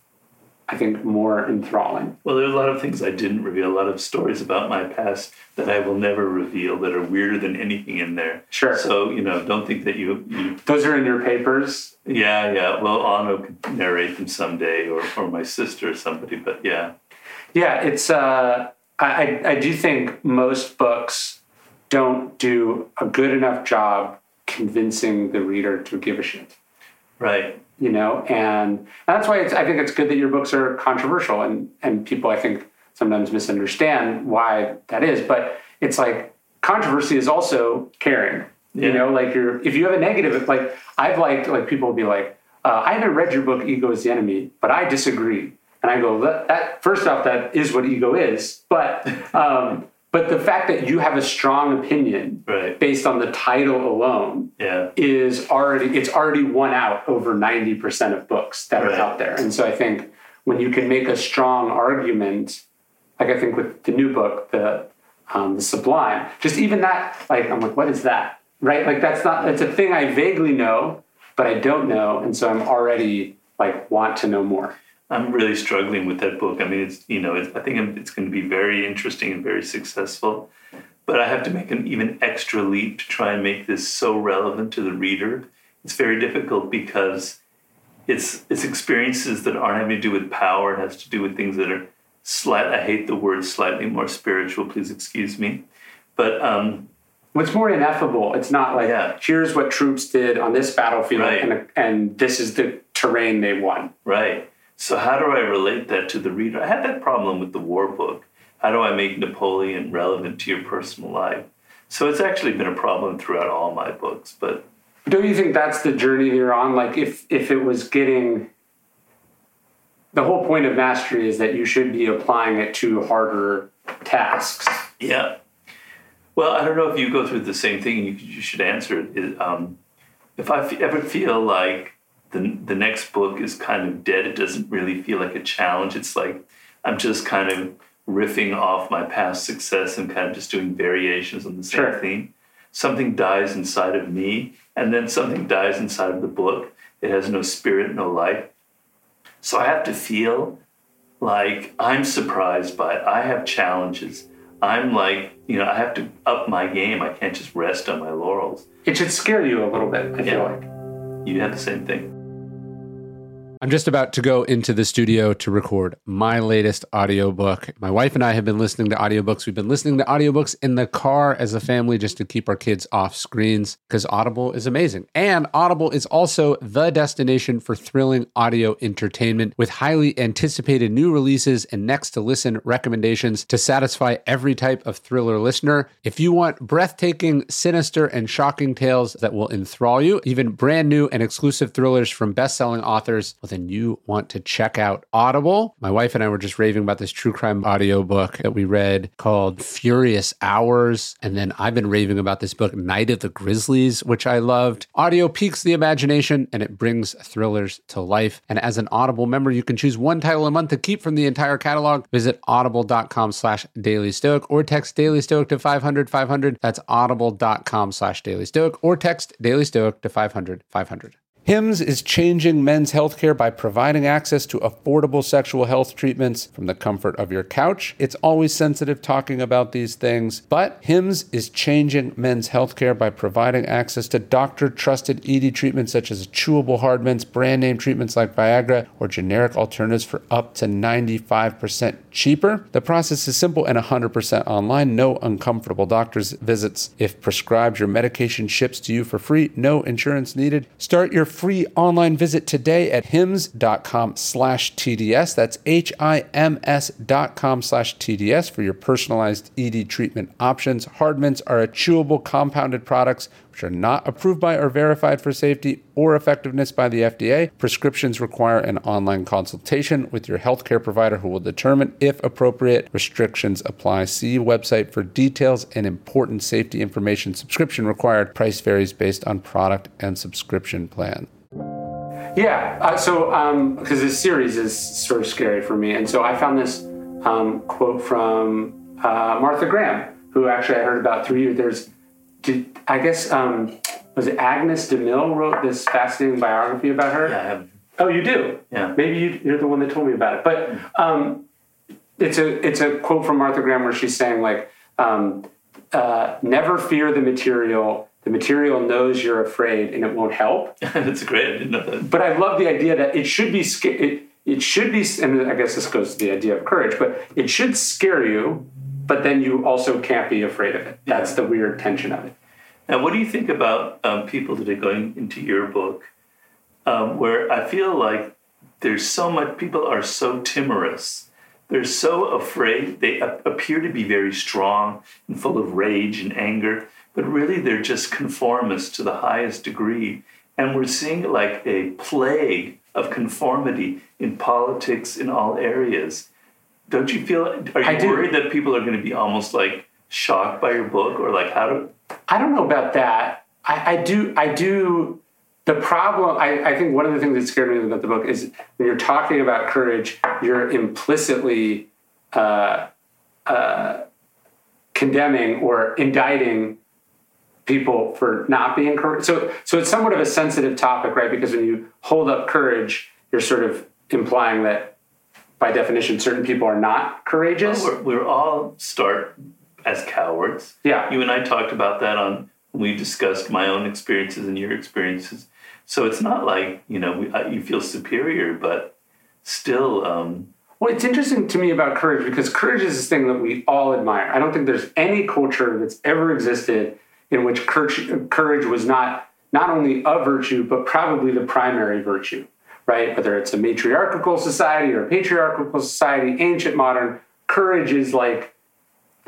I think, more enthralling. Well, there are a lot of things I didn't reveal, a lot of stories about my past that I will never reveal that are weirder than anything in there. Sure. So, you know, don't think that you... you Those are in your papers? Yeah, yeah. Well, Anno could narrate them someday, or, or my sister or somebody, but yeah. Yeah, it's... Uh, I, I do think most books don't do a good enough job convincing the reader to give a shit. Right. You know, and that's why it's, I think it's good that your books are controversial, and, and people, I think, sometimes misunderstand why that is. But it's like, controversy is also caring. Yeah. You know, like you're, if you have a negative, like I've liked, like people will be like, uh, I haven't read your book, Ego is the Enemy, but I disagree. And I go, that, that first off, that is what ego is. But um, but the fact that you have a strong opinion right. based on the title alone yeah. is already, it's already won out over ninety percent of books that right. are out there. And so I think when you can make a strong argument, like I think with the new book, the um, the Sublime, just even that, like I'm like, what is that? Right? Like that's not, that's a thing I vaguely know, but I don't know. And so I'm already like want to know more. I'm really struggling with that book. I mean, it's, you know, it's, I think it's going to be very interesting and very successful, but I have to make an even extra leap to try and make this so relevant to the reader. It's very difficult because it's it's experiences that aren't having to do with power. It has to do with things that are slight. I hate the word slightly more spiritual. Please excuse me, but um, what's more ineffable? It's not like yeah. here's what troops did on this battlefield, right. and and this is the terrain they won. Right. So how do I relate that to the reader? I had that problem with the war book. How do I make Napoleon relevant to your personal life? So it's actually been a problem throughout all my books. But don't you think that's the journey you're on? Like if, if it was getting, the whole point of mastery is that you should be applying it to harder tasks. Yeah. Well, I don't know if you go through the same thing. You, you should answer it. Um, if I f- ever feel like The, the next book is kind of dead. It doesn't really feel like a challenge. It's like I'm just kind of riffing off my past success and kind of just doing variations on the same sure. theme. Something dies inside of me, and then something dies inside of the book. It has no spirit, no life. So I have to feel like I'm surprised by it. I have challenges. I'm like, you know, I have to up my game. I can't just rest on my laurels. It should scare you a little bit, I yeah. feel like. You have the same thing. I'm just about to go into the studio to record my latest audiobook. My wife and I have been listening to audiobooks. We've been listening to audiobooks in the car as a family just to keep our kids off screens because Audible is amazing. And Audible is also the destination for thrilling audio entertainment with highly anticipated new releases and next to listen recommendations to satisfy every type of thriller listener. If you want breathtaking, sinister, and shocking tales that will enthrall you, even brand new and exclusive thrillers from best-selling authors, then you want to check out Audible. My wife and I were just raving about this true crime audiobook that we read called Furious Hours. And then I've been raving about this book, Night of the Grizzlies, which I loved. Audio piques the imagination and it brings thrillers to life. And as an Audible member, you can choose one title a month to keep from the entire catalog. Visit audible.com slash Daily Stoic or text Daily Stoic to five hundred, five hundred. That's audible.com slash Daily Stoic or text Daily Stoic to five hundred, five hundred. Hims is changing men's healthcare by providing access to affordable sexual health treatments from the comfort of your couch. It's always sensitive talking about these things, but Hims is changing men's healthcare by providing access to doctor-trusted E D treatments such as chewable hard mints, brand-name treatments like Viagra, or generic alternatives for up to ninety-five percent cheaper. The process is simple and one hundred percent online. No uncomfortable doctor's visits. If prescribed, your medication ships to you for free. No insurance needed. Start your free online visit today at hims.com slash TDS. That's H I M S dot com slash T D S for your personalized E D treatment options. Hard mints are a chewable compounded products which are not approved by or verified for safety or effectiveness by the F D A. Prescriptions require an online consultation with your healthcare provider who will determine if appropriate. Restrictions apply. See website for details and important safety information. Subscription required. Price varies based on product and subscription plan. Yeah, uh, so um, because this series is sort of scary for me. And so I found this um, quote from uh, Martha Graham, who actually I heard about through you. There's Did, I guess, um, was it Agnes de Mille wrote this fascinating biography about her? Yeah, I have. Oh, you do? Yeah. Maybe you, you're the one that told me about it. But um, it's a it's a quote from Martha Graham where she's saying, like, um, uh, never fear the material. The material knows you're afraid and it won't help. That's great. I didn't know that. But I love the idea that it should be scary. It should be, and I guess this goes to the idea of courage, but it should scare you, but then you also can't be afraid of it. That's the weird tension of it. Now, what do you think about um, people that are going into your book, um, where I feel like there's so much, people are so timorous. They're so afraid. They appear to be very strong and full of rage and anger, but really they're just conformists to the highest degree. And we're seeing like a plague of conformity in politics in all areas. Don't you feel, are you I worried do. that people are going to be almost like shocked by your book or like how to? I don't know about that. I, I do, I do, the problem, I, I think one of the things that scared me about the book is when you're talking about courage, you're implicitly uh, uh, condemning or indicting people for not being courage. So, so it's somewhat of a sensitive topic, right? Because when you hold up courage, you're sort of implying that by definition, certain people are not courageous. Well, we're, we're all start as cowards. Yeah. You and I talked about that on, we discussed my own experiences and your experiences. So it's not like, you know, we, I, you feel superior, but still. Um, well, it's interesting to me about courage because courage is this thing that we all admire. I don't think there's any culture that's ever existed in which courage, courage was not not only a virtue, but probably the primary virtue, right? Whether it's a matriarchal society or a patriarchal society, ancient, modern, courage is like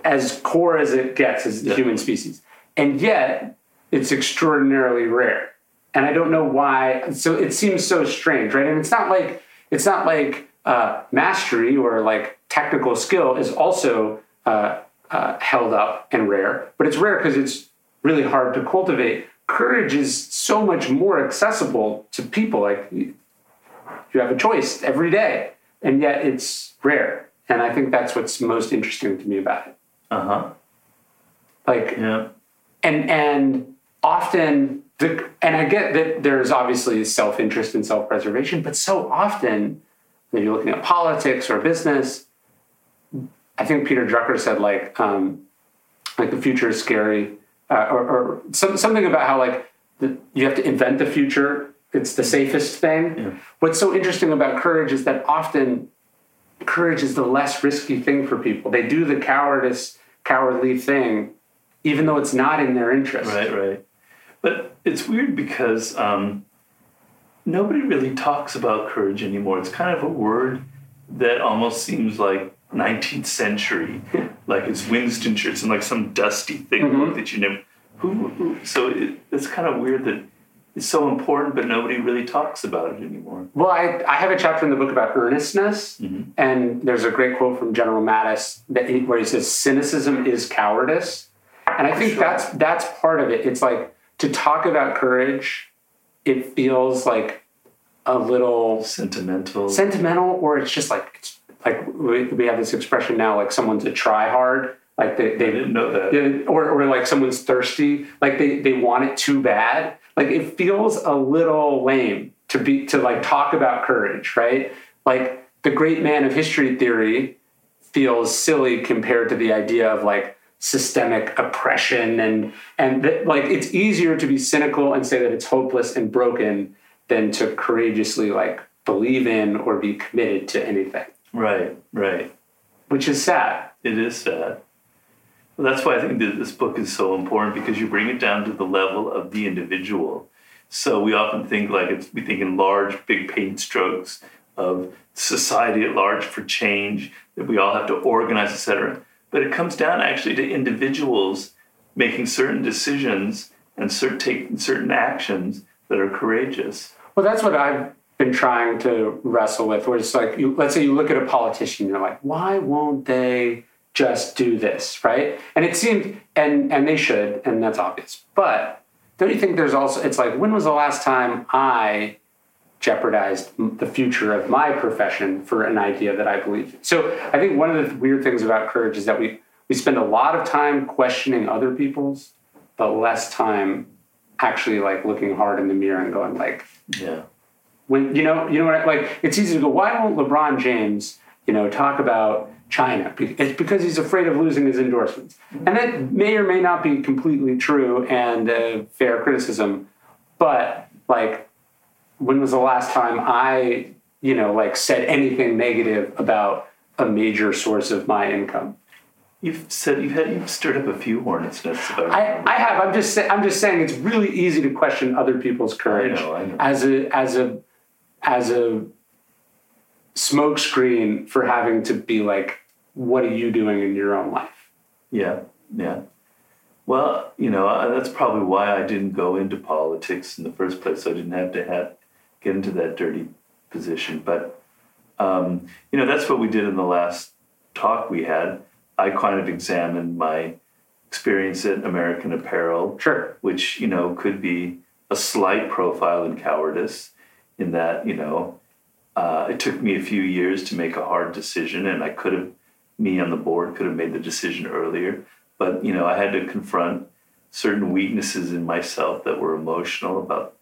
as core as it gets as the human species. And yet, it's extraordinarily rare. And I don't know why. So it seems so strange, right? And it's not like, it's not like uh, mastery or like technical skill is also uh, uh, held up and rare, but it's rare because it's really hard to cultivate. Courage is so much more accessible to people. Like you have a choice every day, and yet it's rare. And I think that's what's most interesting to me about it. Uh huh. Like, yeah. And and often the and I get that there's obviously self-interest and self-preservation, but so often when you're looking at politics or business, I think Peter Drucker said like um, like the future is scary. Uh, or, or some, something about how like the, you have to invent the future. It's the safest thing. Yeah. What's so interesting about courage is that often courage is the less risky thing for people. They do the cowardice, cowardly thing, even though it's not in their interest. Right, right. But it's weird because um, nobody really talks about courage anymore. It's kind of a word that almost seems like nineteenth century, like it's Winston Churchill, and like some dusty thing mm-hmm. that you never. Who, who so it, it's kind of weird that it's so important, but nobody really talks about it anymore. Well, I, I have a chapter in the book about earnestness, mm-hmm. and there's a great quote from General Mattis that he, where he says, "Cynicism is cowardice," and I think sure. that's that's part of it. It's like to talk about courage, it feels like a little sentimental, sentimental, or it's just like. It's Like we, we have this expression now, like someone's a try hard, like they, they I didn't know that, or or like someone's thirsty, like they, they want it too bad. Like it feels a little lame to be to like talk about courage, right? Like the great man of history theory feels silly compared to the idea of like systemic oppression and and that, like it's easier to be cynical and say that it's hopeless and broken than to courageously like believe in or be committed to anything. Right, right. Which is sad. It is sad. Well, that's why I think that this book is so important because you bring it down to the level of the individual. So we often think like it's, we think in large, big paint strokes of society at large for change, that we all have to organize, et cetera. But it comes down actually to individuals making certain decisions and cert- taking certain actions that are courageous. Well, that's what I've been trying to wrestle with, where it's like, you, let's say you look at a politician, you're like, why won't they just do this, right? And it seems, and and they should, and that's obvious. But don't you think there's also, it's like, when was the last time I jeopardized the future of my profession for an idea that I believe in? So I think one of the weird things about courage is that we, we spend a lot of time questioning other people's, but less time actually like looking hard in the mirror and going like, yeah. When you know, you know what I, like, it's easy to go, why won't LeBron James, you know, talk about China? It's because he's afraid of losing his endorsements. And that may or may not be completely true and uh, fair criticism. But, like, when was the last time I, you know, like, said anything negative about a major source of my income? You've said you've had you've stirred up a few hornets' nests about. I, I have. I'm just say, I'm just saying it's really easy to question other people's courage I know, I know. as a as a as a smokescreen for having to be like, what are you doing in your own life? Yeah, yeah. Well, you know, I, that's probably why I didn't go into politics in the first place. So I didn't have to have get into that dirty position. But um, you know, that's what we did in the last talk we had. I kind of examined my experience at American Apparel, sure. which, you know, could be a slight profile in cowardice in that, you know, uh, it took me a few years to make a hard decision, and I could have, me on the board could have made the decision earlier. But, you know, I had to confront certain weaknesses in myself that were emotional about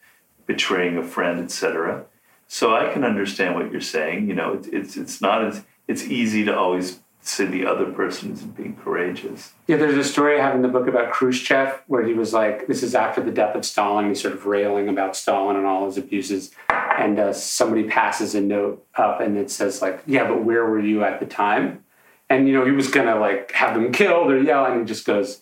betraying a friend, et cetera. So I can understand what you're saying. You know, it's it's, it's not as, it's easy to always say the other person isn't being courageous. Yeah, there's a story I have in the book about Khrushchev where he was like, this is after the death of Stalin, he's sort of railing about Stalin and all his abuses, and uh, somebody passes a note up and it says like, yeah, but where were you at the time? And, you know, he was going to like have them killed or yell, and he just goes,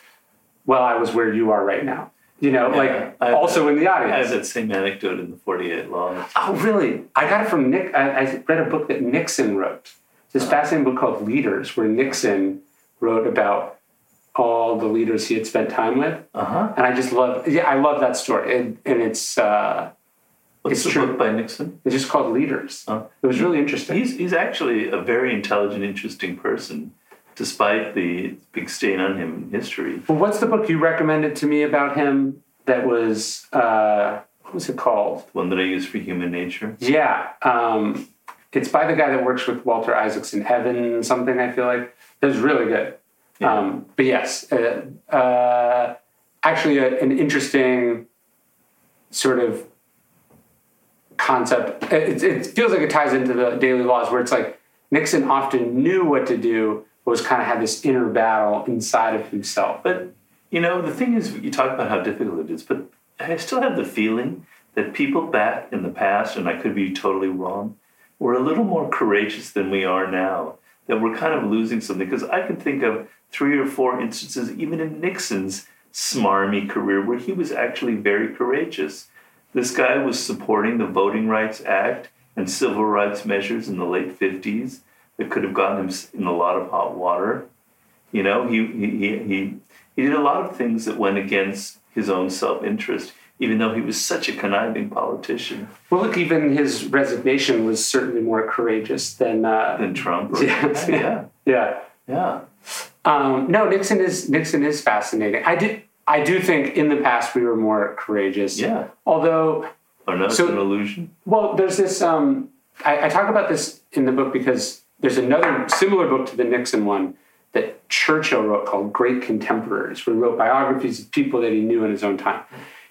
well, I was where you are right now. You know, yeah, like also that, in the audience. I have that same anecdote in the forty-eight laws. Oh, really? I got it from Nick. I, I read a book that Nixon wrote. This fascinating book called Leaders, where Nixon wrote about all the leaders he had spent time with. Uh-huh. And I just love, yeah, I love that story. And, and it's, uh, What's it's the true. book by Nixon? It's just called Leaders. Oh. It was really interesting. He's, he's actually a very intelligent, interesting person, despite the big stain on him in history. Well, what's the book you recommended to me about him that was, uh, what was it called? The one that I used for Human Nature? Yeah. Um... It's by the guy that works with Walter Isaacson, Evan something, I feel like. That was really good. Yeah. Um, but yes, uh, uh, actually a, an interesting sort of concept. It, it feels like it ties into the Daily Laws, where it's like Nixon often knew what to do, but was kind of had this inner battle inside of himself. But, you know, the thing is, you talk about how difficult it is, but I still have the feeling that people back in the past, and I could be totally wrong, we're a little more courageous than we are now, that we're kind of losing something. Because I can think of three or four instances, even in Nixon's smarmy career, where he was actually very courageous. This guy was supporting the Voting Rights Act and civil rights measures in the late fifties that could have gotten him in a lot of hot water. You know, he he he, he did a lot of things that went against his own self-interest, even though he was such a conniving politician. Well, look, even his resignation was certainly more courageous than... Uh, than Trump. Or yeah, yeah. Yeah. Yeah. Um, no, Nixon is Nixon is fascinating. I do, I do think in the past we were more courageous. Yeah. Although... Or not, so, it's an illusion. Well, there's this... Um, I, I talk about this in the book because there's another similar book to the Nixon one that Churchill wrote called Great Contemporaries, where he wrote biographies of people that he knew in his own time.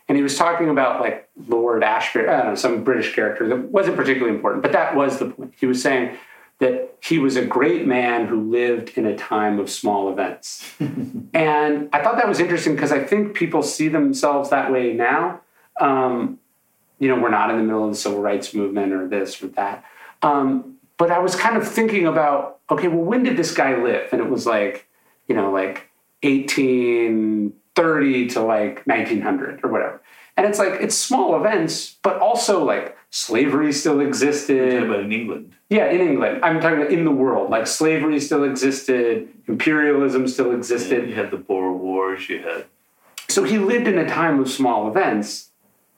And he was talking about, like, Lord Ashby, I don't know, some British character that wasn't particularly important, but that was the point. He was saying that he was a great man who lived in a time of small events. And I thought that was interesting because I think people see themselves that way now. Um, you know, we're not in the middle of the civil rights movement or this or that. Um, but I was kind of thinking about, okay, well, when did this guy live? And it was like, you know, like eighteen thirty to like nineteen hundred or whatever. And it's like, it's small events, but also like slavery still existed. You're talking about in England. Yeah, in England. I'm talking about in the world. Like slavery still existed. Imperialism still existed. Yeah, you had the Boer Wars, you had. So he lived in a time of small events,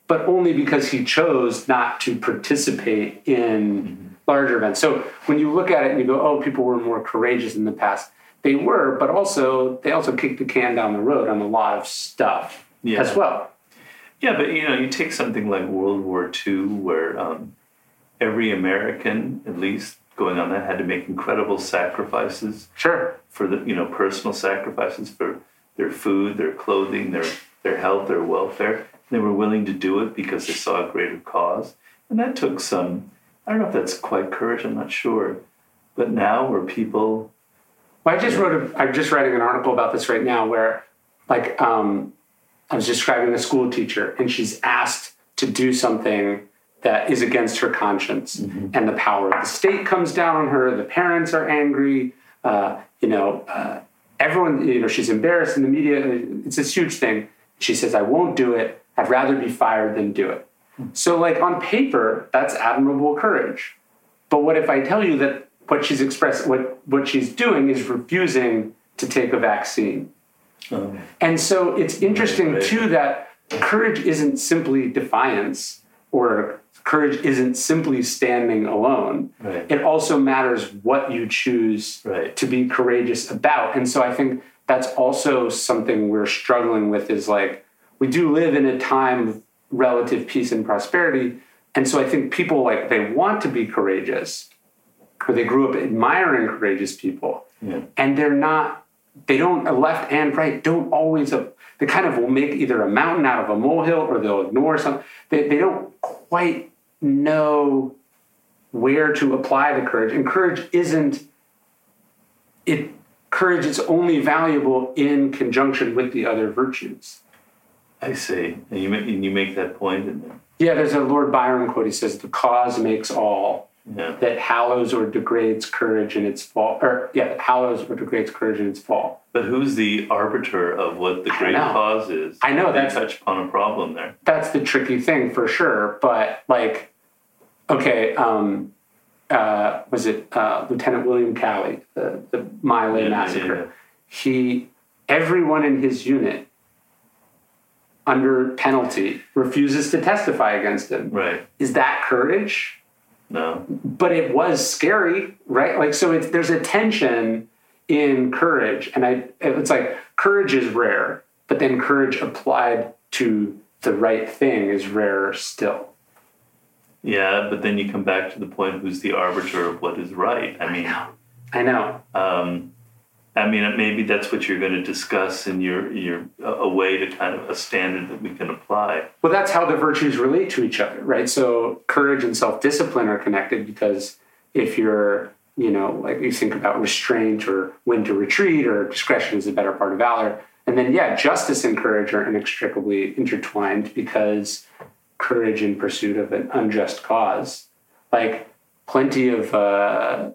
but only because he chose not to participate in mm-hmm. larger events. So when you look at it and you go, oh, people were more courageous in the past. They were, but also they also kicked the can down the road on a lot of stuff yeah. as well. Yeah, but you know, you take something like World War Two, where um, every American, at least going on that, had to make incredible sacrifices. Sure. For the you know personal sacrifices for their food, their clothing, their their health, their welfare. They were willing to do it because they saw a greater cause. And that took some, I don't know if that's quite courage, I'm not sure. But now where people... Well, I just wrote, a, I'm just writing an article about this right now where, like, um, I was describing a school teacher and she's asked to do something that is against her conscience. Mm-hmm. And the power of the state comes down on her, the parents are angry, uh, you know, uh, everyone, you know, she's embarrassed in the media. It's this huge thing. She says, I won't do it. I'd rather be fired than do it. Mm-hmm. So, like, on paper, that's admirable courage. But what if I tell you that what she's expressed, what, what she's doing is refusing to take a vaccine? Um, and so it's interesting, right, too, that courage isn't simply defiance or courage isn't simply standing alone. Right. It also matters what you choose right. to be courageous about. And so I think that's also something we're struggling with is, like, we do live in a time of relative peace and prosperity. And so I think people, like, they want to be courageous or they grew up admiring courageous people. Yeah. And they're not... They don't, left and right, don't always, they kind of will make either a mountain out of a molehill or they'll ignore something. They, they don't quite know where to apply the courage. And courage isn't, it, courage is only valuable in conjunction with the other virtues. I see. And you make, and you make that point in there. Yeah, there's a Lord Byron quote. He says, the cause makes all. Yeah. That hallows or degrades courage in its fall, or yeah, that hallows or degrades courage in its fall. But who's the arbiter of what the great cause is? I know that's touch upon a problem there. That's the tricky thing for sure. But, like, okay, um, uh, was it uh, Lieutenant William Cowley, the, the Mile yeah, massacre? Yeah, yeah. He, everyone in his unit, under penalty, refuses to testify against him. Right? Is that courage? No. But it was scary, right? Like, so it's, there's a tension in courage. And I, it's like courage is rare, but then courage applied to the right thing is rarer still. Yeah, but then you come back to the point, who's the arbiter of what is right? I mean, I know. I know. Um, I mean, maybe that's what you're going to discuss in your, your a way to kind of a standard that we can apply. Well, that's how the virtues relate to each other, right? So courage and self-discipline are connected because if you're, you know, like you think about restraint or when to retreat or discretion is the better part of valor. And then, yeah, justice and courage are inextricably intertwined because courage in pursuit of an unjust cause. Like, plenty of uh,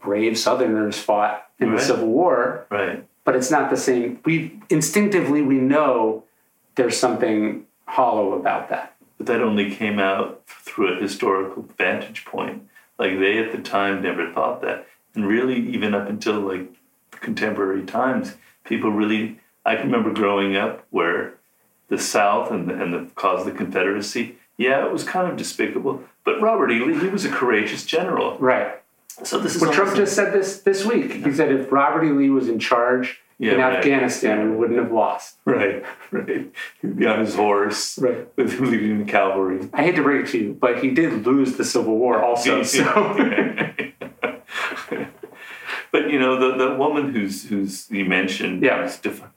brave Southerners fought in right. the Civil War, right? But it's not the same. We instinctively we know there's something hollow about that. But that only came out through a historical vantage point. Like, they at the time never thought that, and really even up until, like, contemporary times, people really. I can remember growing up where the South and the, and the cause of the Confederacy, yeah, it was kind of despicable. But Robert E. Lee, he was a courageous general, right? So this is well, Trump just said this this week. Yeah. He said if Robert E. Lee was in charge yeah, in right. Afghanistan, yeah. we wouldn't have lost. Right, right. He'd be on his horse right. with leading the cavalry. I hate to break it to you, but he did lose the Civil War also. So. But, you know, the, the woman who's who's you mentioned, yeah. who's different.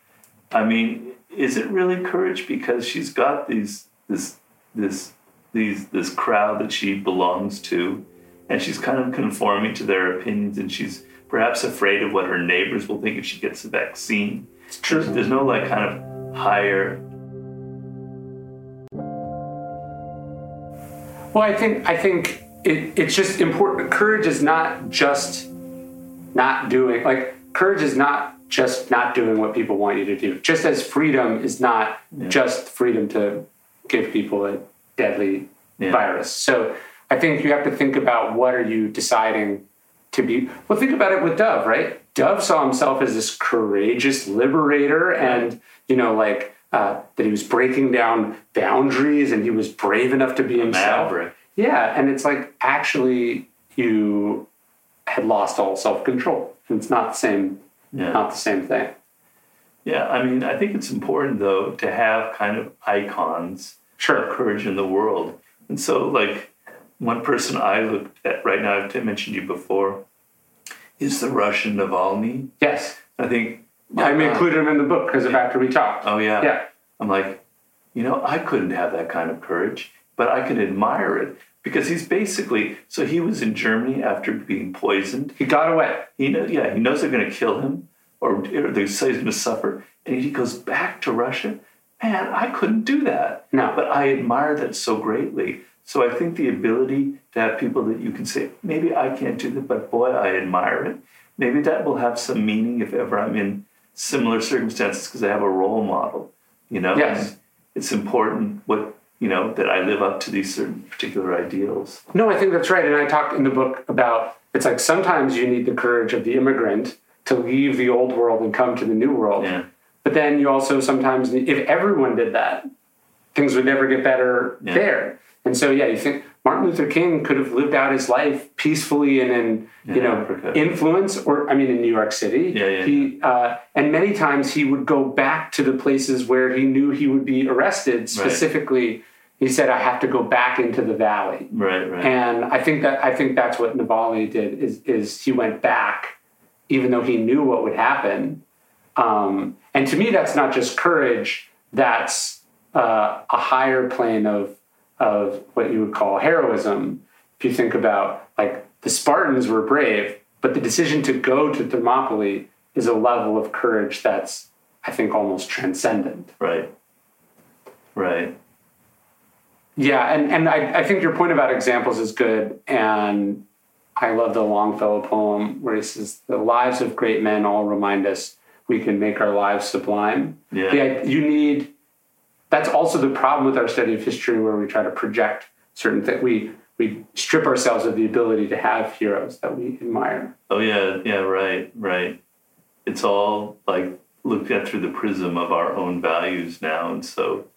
I mean, is it really courage? Because she's got these this this these this crowd that she belongs to. And she's kind of conforming to their opinions, and she's perhaps afraid of what her neighbors will think if she gets the vaccine. It's true. There's, there's no, like, kind of higher. Well, I think I think it, it's just important. Courage is not just not doing. Like, courage is not just not doing what people want you to do. Just as freedom is not yeah. just freedom to give people a deadly yeah. virus. So. I think you have to think about what are you deciding to be. Well, think about it with Dove, right? Dove saw himself as this courageous liberator and, you know, like uh, that he was breaking down boundaries and he was brave enough to be himself. Maverick. Yeah. And it's like, actually, you had lost all self-control. It's not the same, yeah. not the same thing. Yeah. I mean, I think it's important, though, to have kind of icons sure. of courage in the world. And so, like, one person I looked at right now, I've mentioned you before, is the Russian Navalny. Yes. I think... I may include him in the book because of after we talked. Oh, yeah. Yeah. I'm like, you know, I couldn't have that kind of courage. but I could admire it because he's basically, so he was in Germany after being poisoned. He got away. He know, yeah, he knows they're going to kill him or they say he's going to suffer. And he goes back to Russia. Man, I couldn't do that. No. But I admire that so greatly. So I think the ability to have people that you can say, maybe I can't do that, but boy, I admire it. Maybe that will have some meaning if ever I'm in similar circumstances because I have a role model, you know? Yes. It's important what, you know, that I live up to these certain particular ideals. No, I think that's right. And I talked in the book about, it's like sometimes you need the courage of the immigrant to leave the old world and come to the new world. Yeah. But then you also sometimes, if everyone did that, things would never get better yeah. there. And so, yeah, you think Martin Luther King could have lived out his life peacefully and in, yeah, you know, Africa. influence, or I mean, in New York City. Yeah, yeah, he yeah. Uh, and many times he would go back to the places where he knew he would be arrested. Specifically, right. he said, "I have to go back into the valley." Right, right. And I think that I think that's what Navalny did. Is is he went back, even though he knew what would happen. Um, and to me, that's not just courage, that's uh, a higher plane of of what you would call heroism. If you think about, like, the Spartans were brave, but the decision to go to Thermopylae is a level of courage that's, I think, almost transcendent. Right, right. Yeah, and, and I, I think your point about examples is good, and I love the Longfellow poem where he says, "The lives of great men all remind us we can make our lives sublime." Yeah. yeah. You need, that's also the problem with our study of history where we try to project certain things. We we strip ourselves of the ability to have heroes that we admire. Oh yeah, yeah, right, right. It's all like looked at through the prism of our own values now. And so,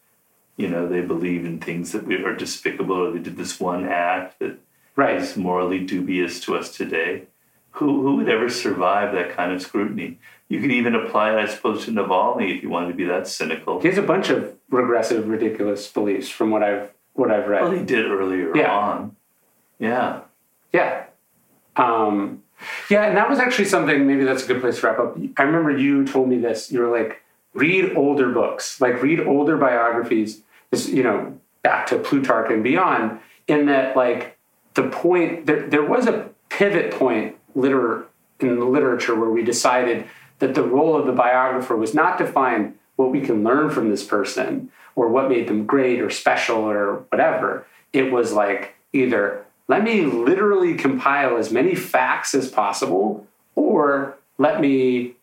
you know, they believe in things that we are despicable, or they did this one act that right. is morally dubious to us today. Who who would ever survive that kind of scrutiny? You could even apply it, I suppose, to Navalny if you wanted to be that cynical. He has a bunch of regressive, ridiculous beliefs from what I've what I've read. Well, he did earlier yeah. on. Yeah. Yeah. Um, yeah, and that was actually something, maybe that's a good place to wrap up. I remember you told me this. You were like, read older books. Like, read older biographies, you know, back to Plutarch and beyond, in that, like, the point, there, there was a pivot point liter, in literature where we decided that the role of the biographer was not to find what we can learn from this person or what made them great or special or whatever. It was like either let me literally compile as many facts as possible, or let me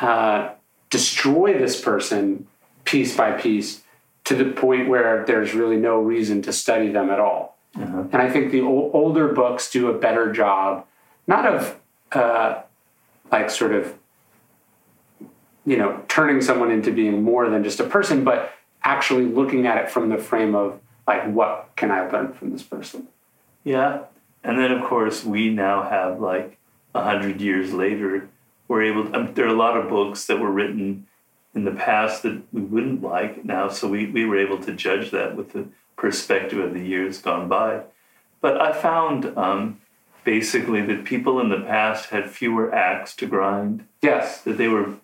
uh, destroy this person piece by piece to the point where there's really no reason to study them at all. Uh-huh. And I think the o- older books do a better job, not of uh, like sort of, you know, turning someone into being more than just a person, but actually looking at it from the frame of, like, what can I learn from this person? Yeah. And then, of course, we now have, like, one hundred years later, we're able to, I mean, there are a lot of books that were written in the past that we wouldn't like now, so we, we were able to judge that with the perspective of the years gone by. But I found um, basically that people in the past had fewer axe to grind. Yes. That they were...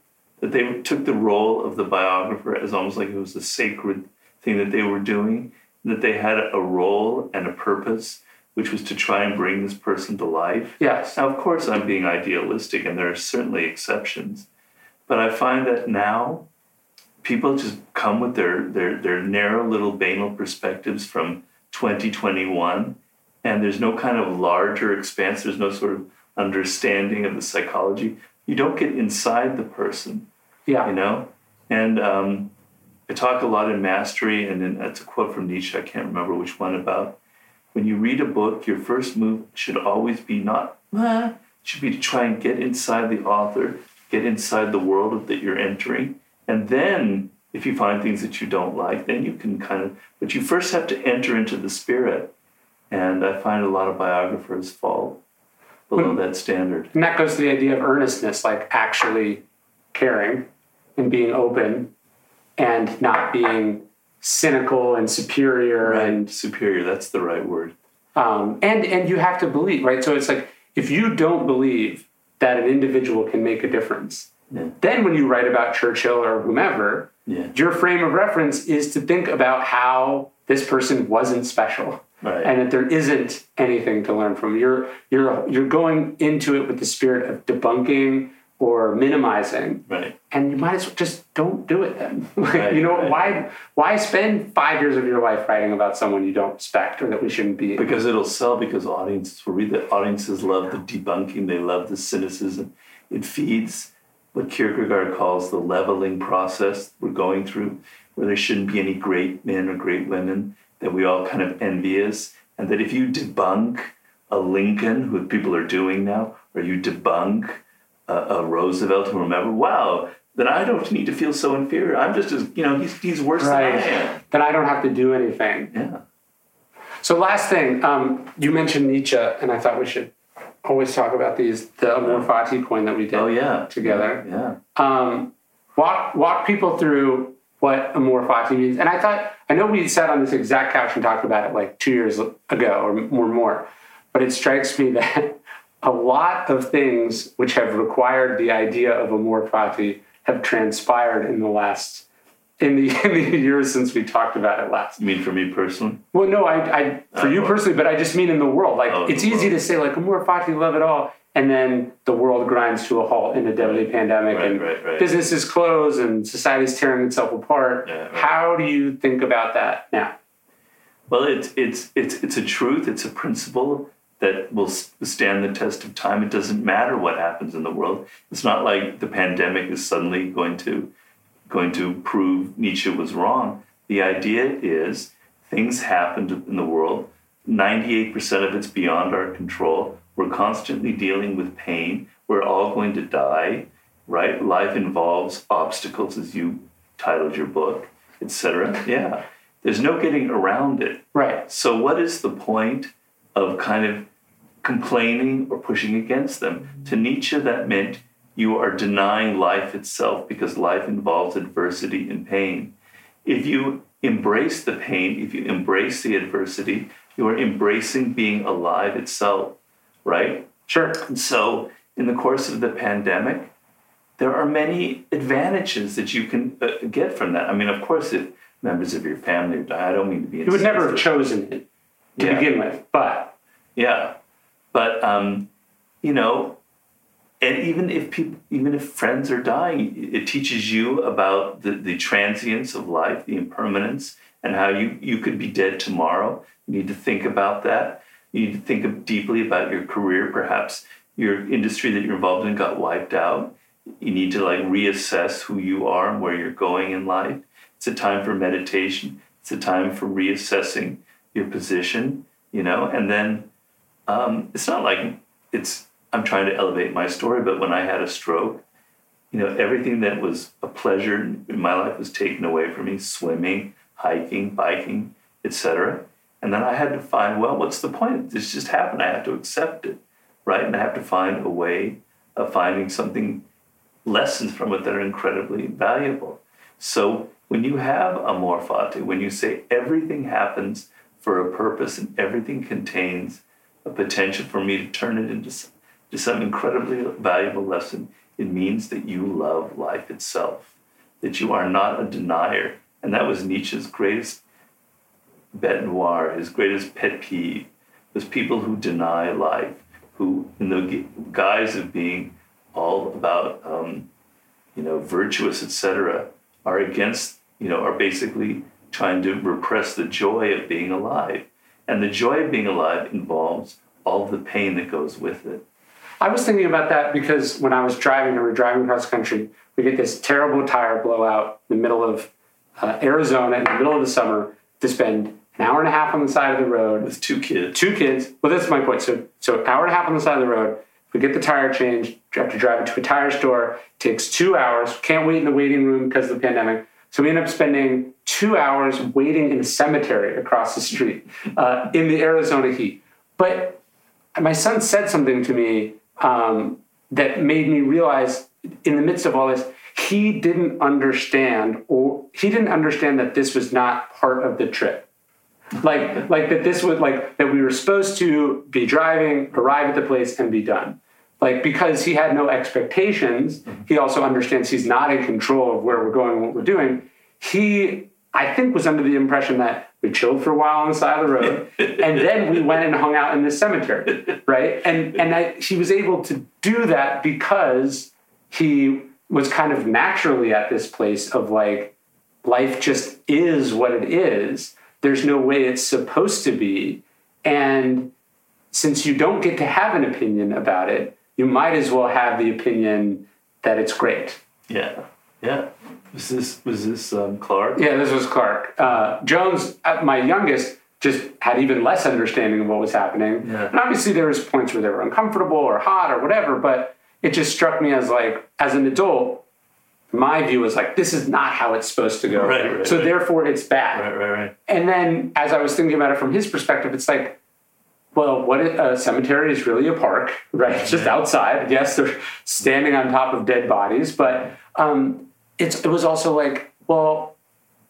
that they took the role of the biographer as almost like it was a sacred thing that they were doing, and that they had a role and a purpose, which was to try and bring this person to life. Yes. Now, of course, I'm being idealistic, and there are certainly exceptions, but I find that now people just come with their, their, their narrow little banal perspectives from twenty twenty-one, and there's no kind of larger expanse. There's no sort of understanding of the psychology. You don't get inside the person, yeah. you know? And um, I talk a lot in Mastery, and in, that's a quote from Nietzsche, I can't remember which one, about when you read a book, your first move should always be not, ah, should be to try and get inside the author, get inside the world that you're entering. And then if you find things that you don't like, then you can kind of, but you first have to enter into the spirit. And I find a lot of biographers fall below that standard. And that goes to the idea of earnestness, like actually caring and being open and not being cynical and superior. Right. And superior, that's the right word. Um, and, and you have to believe, right? So it's like, if you don't believe that an individual can make a difference, yeah. then when you write about Churchill or whomever, Yeah. Your frame of reference is to think about how this person wasn't special. Right. And that there isn't anything to learn from. You're you're you're going into it with the spirit of debunking or minimizing. Right. And you might as well just don't do it then. Like, right, you know, right. why why spend five years of your life writing about someone you don't respect or that we shouldn't be? Because it'll sell, because audiences will read that. Audiences love the debunking, they love the cynicism. It feeds what Kierkegaard calls the leveling process we're going through, where there shouldn't be any great men or great women, that we all kind of envious, and that if you debunk a Lincoln, who people are doing now, or you debunk a, a Roosevelt, who remember, wow, then I don't need to feel so inferior. I'm just as, you know, he's he's worse right. than I am. Then I don't have to do anything. Yeah. So last thing, um, you mentioned Nietzsche, and I thought we should always talk about these, the Amor Fati coin that we did oh, yeah. together. Yeah. Um, walk walk people through what Amor Fati means. And I thought, I know we sat on this exact couch and talked about it like two years ago or more, more, but it strikes me that a lot of things which have required the idea of Amor Fati have transpired in the last, in the, in the years since we talked about it last. You mean for me personally? Well, no, I, I for uh, you personally, but I just mean in the world. Like, oh, it's easy world. to say like Amor Fati, love it all. And then the world grinds to a halt in a deadly pandemic, right, and right, right. businesses close and society's tearing itself apart. Yeah, right. How do you think about that now? Well, it's it's it's it's a truth. It's a principle that will stand the test of time. It doesn't matter what happens in the world. It's not like the pandemic is suddenly going to going to prove Nietzsche was wrong. The idea is things happened in the world. ninety-eight percent of it's beyond our control. We're constantly dealing with pain. We're all going to die, right? Life involves obstacles, as you titled your book, et cetera. Yeah. There's no getting around it. Right. So what is the point of kind of complaining or pushing against them? To Nietzsche, that meant you are denying life itself, because life involves adversity and pain. If you embrace the pain, if you embrace the adversity, you are embracing being alive itself. Right? Sure. And so in the course of the pandemic, there are many advantages that you can uh, get from that. I mean, of course, if members of your family die, I don't mean to be... You would never have chosen it to yeah. begin with, but... Yeah. But, um, you know, and even if people, even if friends are dying, it teaches you about the, the transience of life, the impermanence, and how you, you could be dead tomorrow. You need to think about that. You need to think of deeply about your career. Perhaps your industry that you're involved in got wiped out. You need to like reassess who you are and where you're going in life. It's a time for meditation. It's a time for reassessing your position, you know, and then um, it's not like it's, I'm trying to elevate my story, but when I had a stroke, you know, everything that was a pleasure in my life was taken away from me, swimming, hiking, biking, et cetera. And then I had to find, well, what's the point? This just happened. I have to accept it, right? And I have to find a way of finding something, lessons from it that are incredibly valuable. So when you have Amor Fati, when you say everything happens for a purpose and everything contains a potential for me to turn it into some, to some incredibly valuable lesson, it means that you love life itself, that you are not a denier. And that was Nietzsche's greatest bête noire, his greatest pet peeve, was people who deny life, who, in the guise of being all about, um, you know, virtuous, et cetera, are against, you know, are basically trying to repress the joy of being alive. And the joy of being alive involves all the pain that goes with it. I was thinking about that because when I was driving, and we were driving across country, we get this terrible tire blowout in the middle of uh, Arizona in the middle of the summer to spend an hour and a half on the side of the road. With two kids. Two kids. Well, that's my point. So, so an hour and a half on the side of the road. We get the tire changed. We have to drive it to a tire store. It takes two hours. Can't wait in the waiting room because of the pandemic. So we end up spending two hours waiting in a cemetery across the street uh, in the Arizona heat. But my son said something to me um, that made me realize, in the midst of all this, he didn't understand, or he didn't understand that this was not part of the trip. Like, like that this would, like, that we were supposed to be driving, arrive at the place, and be done. Like, because he had no expectations, he also understands he's not in control of where we're going and what we're doing. he, I think, was under the impression that we chilled for a while on the side of the road, and then we went and hung out in this cemetery, right? And and I, he was able to do that because he was kind of naturally at this place of, like, life just is what it is. There's no way it's supposed to be. And since you don't get to have an opinion about it, you might as well have the opinion that it's great. Yeah, yeah. Was this was this um, Clark? Yeah, this was Clark. Uh, Jones, my youngest, just had even less understanding of what was happening. Yeah. And obviously there was points where they were uncomfortable or hot or whatever, but it just struck me as, like, as an adult, my view was like, this is not how it's supposed to go. Right, right, so right. Therefore it's bad. Right, right, right. And then as I was thinking about it from his perspective, it's like, well, what a cemetery is really a park, right? It's just outside. Yes, they're standing on top of dead bodies, but um, it's, it was also like, well,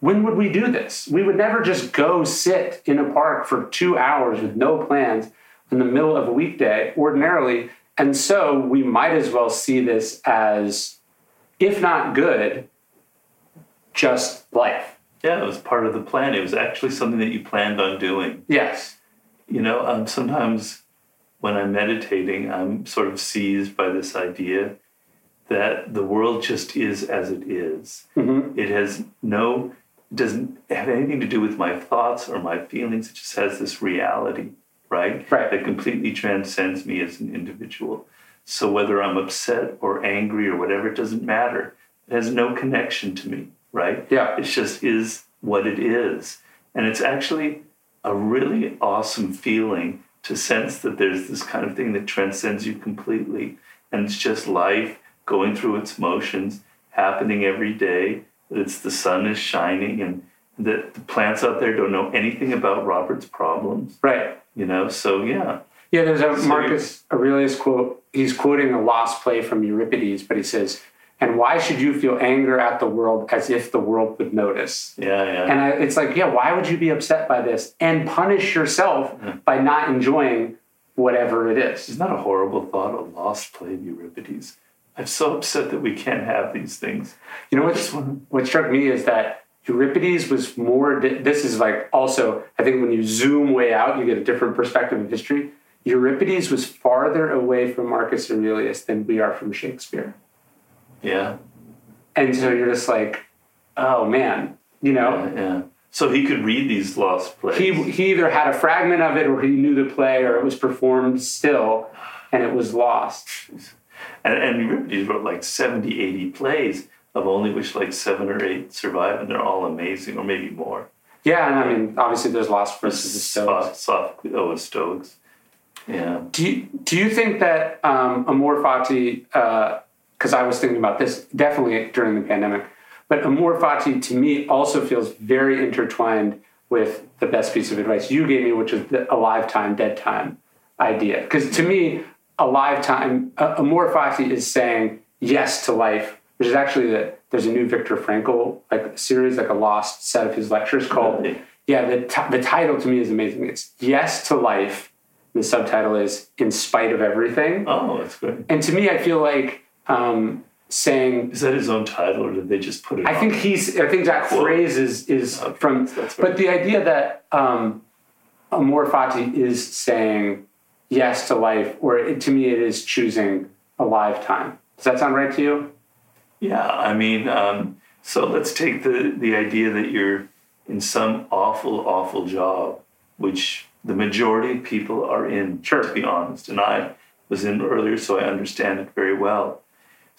when would we do this? We would never just go sit in a park for two hours with no plans in the middle of a weekday ordinarily. And so we might as well see this as, if not good, just life. Yeah, it was part of the plan. It was actually something that you planned on doing. Yes. You know, um, sometimes when I'm meditating, I'm sort of seized by this idea that the world just is as it is. Mm-hmm. It has no, it doesn't have anything to do with my thoughts or my feelings. It just has this reality, right? Right. That completely transcends me as an individual. So whether I'm upset or angry or whatever, it doesn't matter. It has no connection to me, right? Yeah. It just is what it is. And it's actually a really awesome feeling to sense that there's this kind of thing that transcends you completely. And it's just life going through its motions, happening every day, that it's the sun is shining and that the plants out there don't know anything about Robert's problems. Right. You know, so yeah. Yeah, there's a so Marcus Aurelius quote. He's quoting a lost play from Euripides, but he says, "And why should you feel anger at the world as if the world would notice?" Yeah, yeah. And I, it's like, yeah, why would you be upset by this and punish yourself yeah. by not enjoying whatever it is? It's not a horrible thought, a lost play of Euripides. I'm so upset that we can't have these things. You know, what's, what struck me is that Euripides was more, this is like also, I think when you zoom way out, you get a different perspective of history. Euripides was farther away from Marcus Aurelius than we are from Shakespeare. Yeah. And so you're just like, oh, man, you know? Yeah, yeah. So he could read these lost plays. He he either had a fragment of it or he knew the play or it was performed still and it was lost. And, and Euripides wrote like seventy, eighty plays of only which like seven or eight survive, and they're all amazing, or maybe more. Yeah, and I mean, obviously there's lost versus the Stoics. Soft, oh, Stoics. Yeah. Do you, do you think that um, Amor Fati... Uh, because I was thinking about this definitely during the pandemic, but Amor Fati to me also feels very intertwined with the best piece of advice you gave me, which is the alive time, dead time idea. Because to me, alive time, uh, Amor Fati is saying yes to life, which is actually that there's a new Viktor Frankl like series, like a lost set of his lectures called, really? yeah, the, t- the title to me is amazing. It's Yes to Life. The subtitle is In Spite of Everything. Oh, that's good. And to me, I feel like, Um, saying, is that his own title, or did they just put it? I on? think he's. I think that cool. phrase is is okay, from. But the idea that um, Amor Fati is saying yes to life, or it, to me, it is choosing a lifetime. Does that sound right to you? Yeah, I mean, um, so let's take the the idea that you're in some awful, awful job, which the majority of people are in. Sure, to be honest, and I was in earlier, so I understand it very well.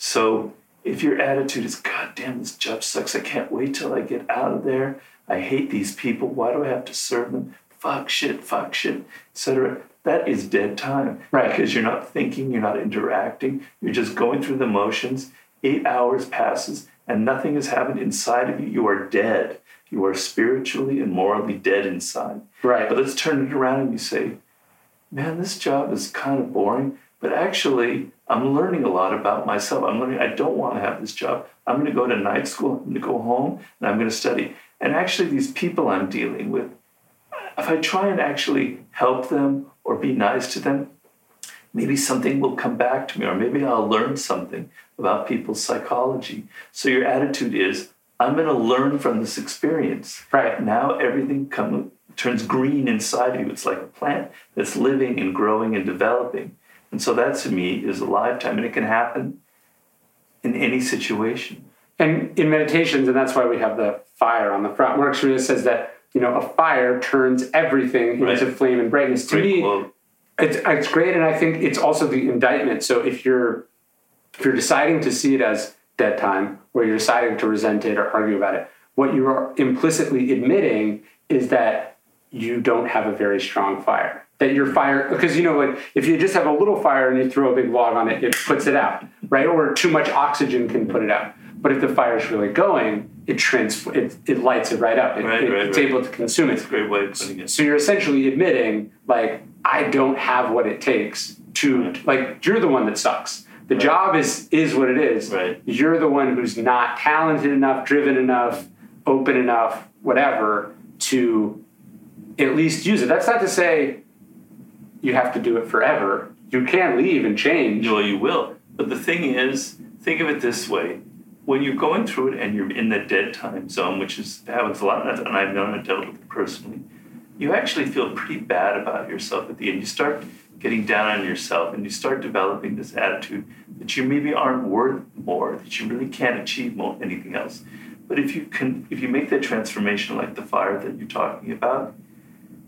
So if your attitude is, God damn, this job sucks. I can't wait till I get out of there. I hate these people. Why do I have to serve them? Fuck shit, fuck shit, et cetera. That is dead time. Right. Because you're not thinking, you're not interacting. You're just going through the motions. Eight hours passes and nothing has happened inside of you. You are dead. You are spiritually and morally dead inside. Right. But let's turn it around and you say, man, this job is kind of boring, but actually, I'm learning a lot about myself. I'm learning, I don't want to have this job. I'm going to go to night school, I'm going to go home, and I'm going to study. And actually, these people I'm dealing with, if I try and actually help them or be nice to them, maybe something will come back to me, or maybe I'll learn something about people's psychology. So your attitude is, I'm going to learn from this experience. Right. Now everything come, turns green inside of you. It's like a plant that's living and growing and developing. And so that, to me, is a lifetime. And it can happen in any situation. And in meditations, and that's why we have the fire on the front. Mark Sharma says that, you know, a fire turns everything right. into flame and brightness. To great me, quote. it's it's great. And I think it's also the indictment. So if you're if you're deciding to see it as dead time, or you're deciding to resent it or argue about it, what you are implicitly admitting is that you don't have a very strong fire. That your fire, because, you know, like if you just have a little fire and you throw a big log on it, it puts it out, right? Or too much oxygen can put it out. But if the fire's really going, it trans, it, it lights it right up. It, right, it, right, it's right. able to consume That's it. That's a great way of putting it. So you're essentially admitting, like, I don't have what it takes to, right. like, you're the one that sucks. The right. job is is what it is. Right. You're the one who's not talented enough, driven enough, open enough, whatever, to at least use it. That's not to say you have to do it forever. You can leave and change. Well, you will. But the thing is, think of it this way. When you're going through it and you're in the dead time zone, which is happens a lot, and I've known and dealt with it personally, you actually feel pretty bad about yourself at the end. You start getting down on yourself, and you start developing this attitude that you maybe aren't worth more, that you really can't achieve more, anything else. But if you can, if you make that transformation like the fire that you're talking about,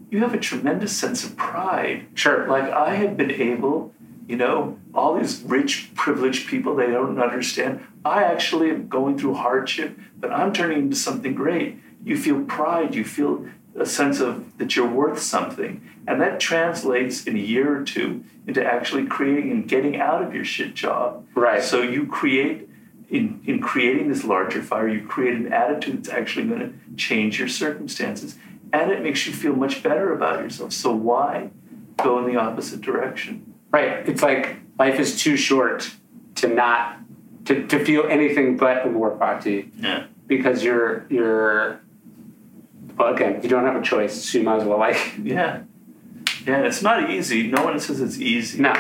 you have a tremendous sense of pride. Sure. Like, I have been able, you know, all these rich, privileged people, they don't understand. I actually am going through hardship, but I'm turning into something great. You feel pride, you feel a sense of that you're worth something. And that translates in a year or two into actually creating and getting out of your shit job. Right. So you create, in, in creating this larger fire, you create an attitude that's actually going to change your circumstances. And it makes you feel much better about yourself. So why go in the opposite direction? Right. It's like life is too short to not, to, to feel anything but amor fati. Yeah. Because you're, you're... Well, again, you don't have a choice, so you might as well like. Yeah. Yeah, it's not easy. No one says it's easy. No.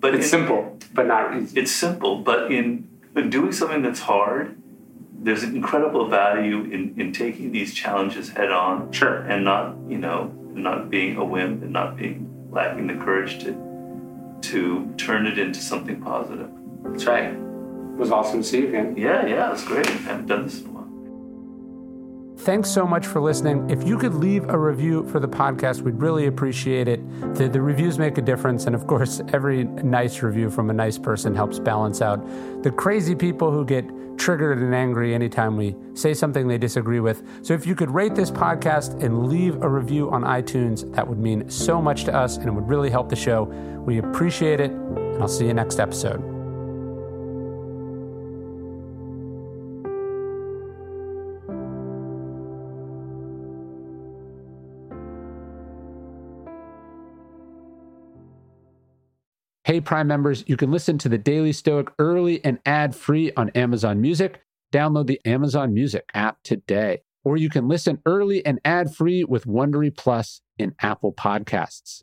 But it's in, simple, but not easy. It's simple, but in, in doing something that's hard, there's an incredible value in, in taking these challenges head on. Sure. And not, you know, not being a wimp and not being lacking the courage to to turn it into something positive. That's right. It was awesome to see you again. Yeah, yeah, it was great. I haven't done this in a while. Thanks so much for listening. If you could leave a review for the podcast, we'd really appreciate it. The, the reviews make a difference. And of course, every nice review from a nice person helps balance out the crazy people who get triggered and angry anytime we say something they disagree with. So if you could rate this podcast and leave a review on iTunes, that would mean so much to us and it would really help the show. We appreciate it. And I'll see you next episode. Hey, Prime members, you can listen to The Daily Stoic early and ad-free on Amazon Music. Download the Amazon Music app today. Or you can listen early and ad-free with Wondery Plus in Apple Podcasts.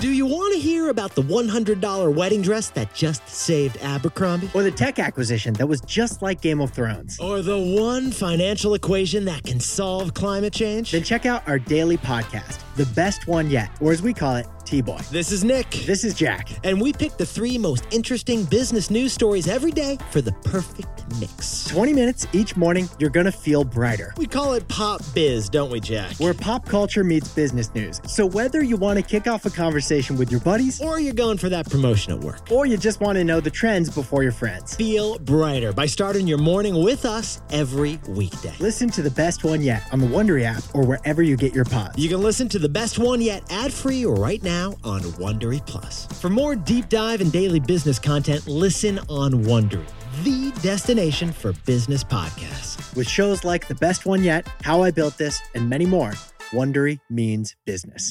Do you want to hear about the one hundred dollars wedding dress that just saved Abercrombie? Or the tech acquisition that was just like Game of Thrones? Or the one financial equation that can solve climate change? Then check out our daily podcast, The Best One Yet, or as we call it, T-Boy. This is Nick. This is Jack. And we pick the three most interesting business news stories every day for the perfect mix. twenty minutes each morning, you're going to feel brighter. We call it Pop Biz, don't we, Jack? Where pop culture meets business news. So whether you want to kick off a conversation with your buddies, or you're going for that promotion at work, or you just want to know the trends before your friends, feel brighter by starting your morning with us every weekday. Listen to The Best One Yet on the Wondery app or wherever you get your pods. You can listen to The Best One Yet ad-free right now on Wondery Plus. For more deep dive and daily business content, listen on Wondery, the destination for business podcasts. With shows like The Best One Yet, How I Built This, and many more, Wondery means business.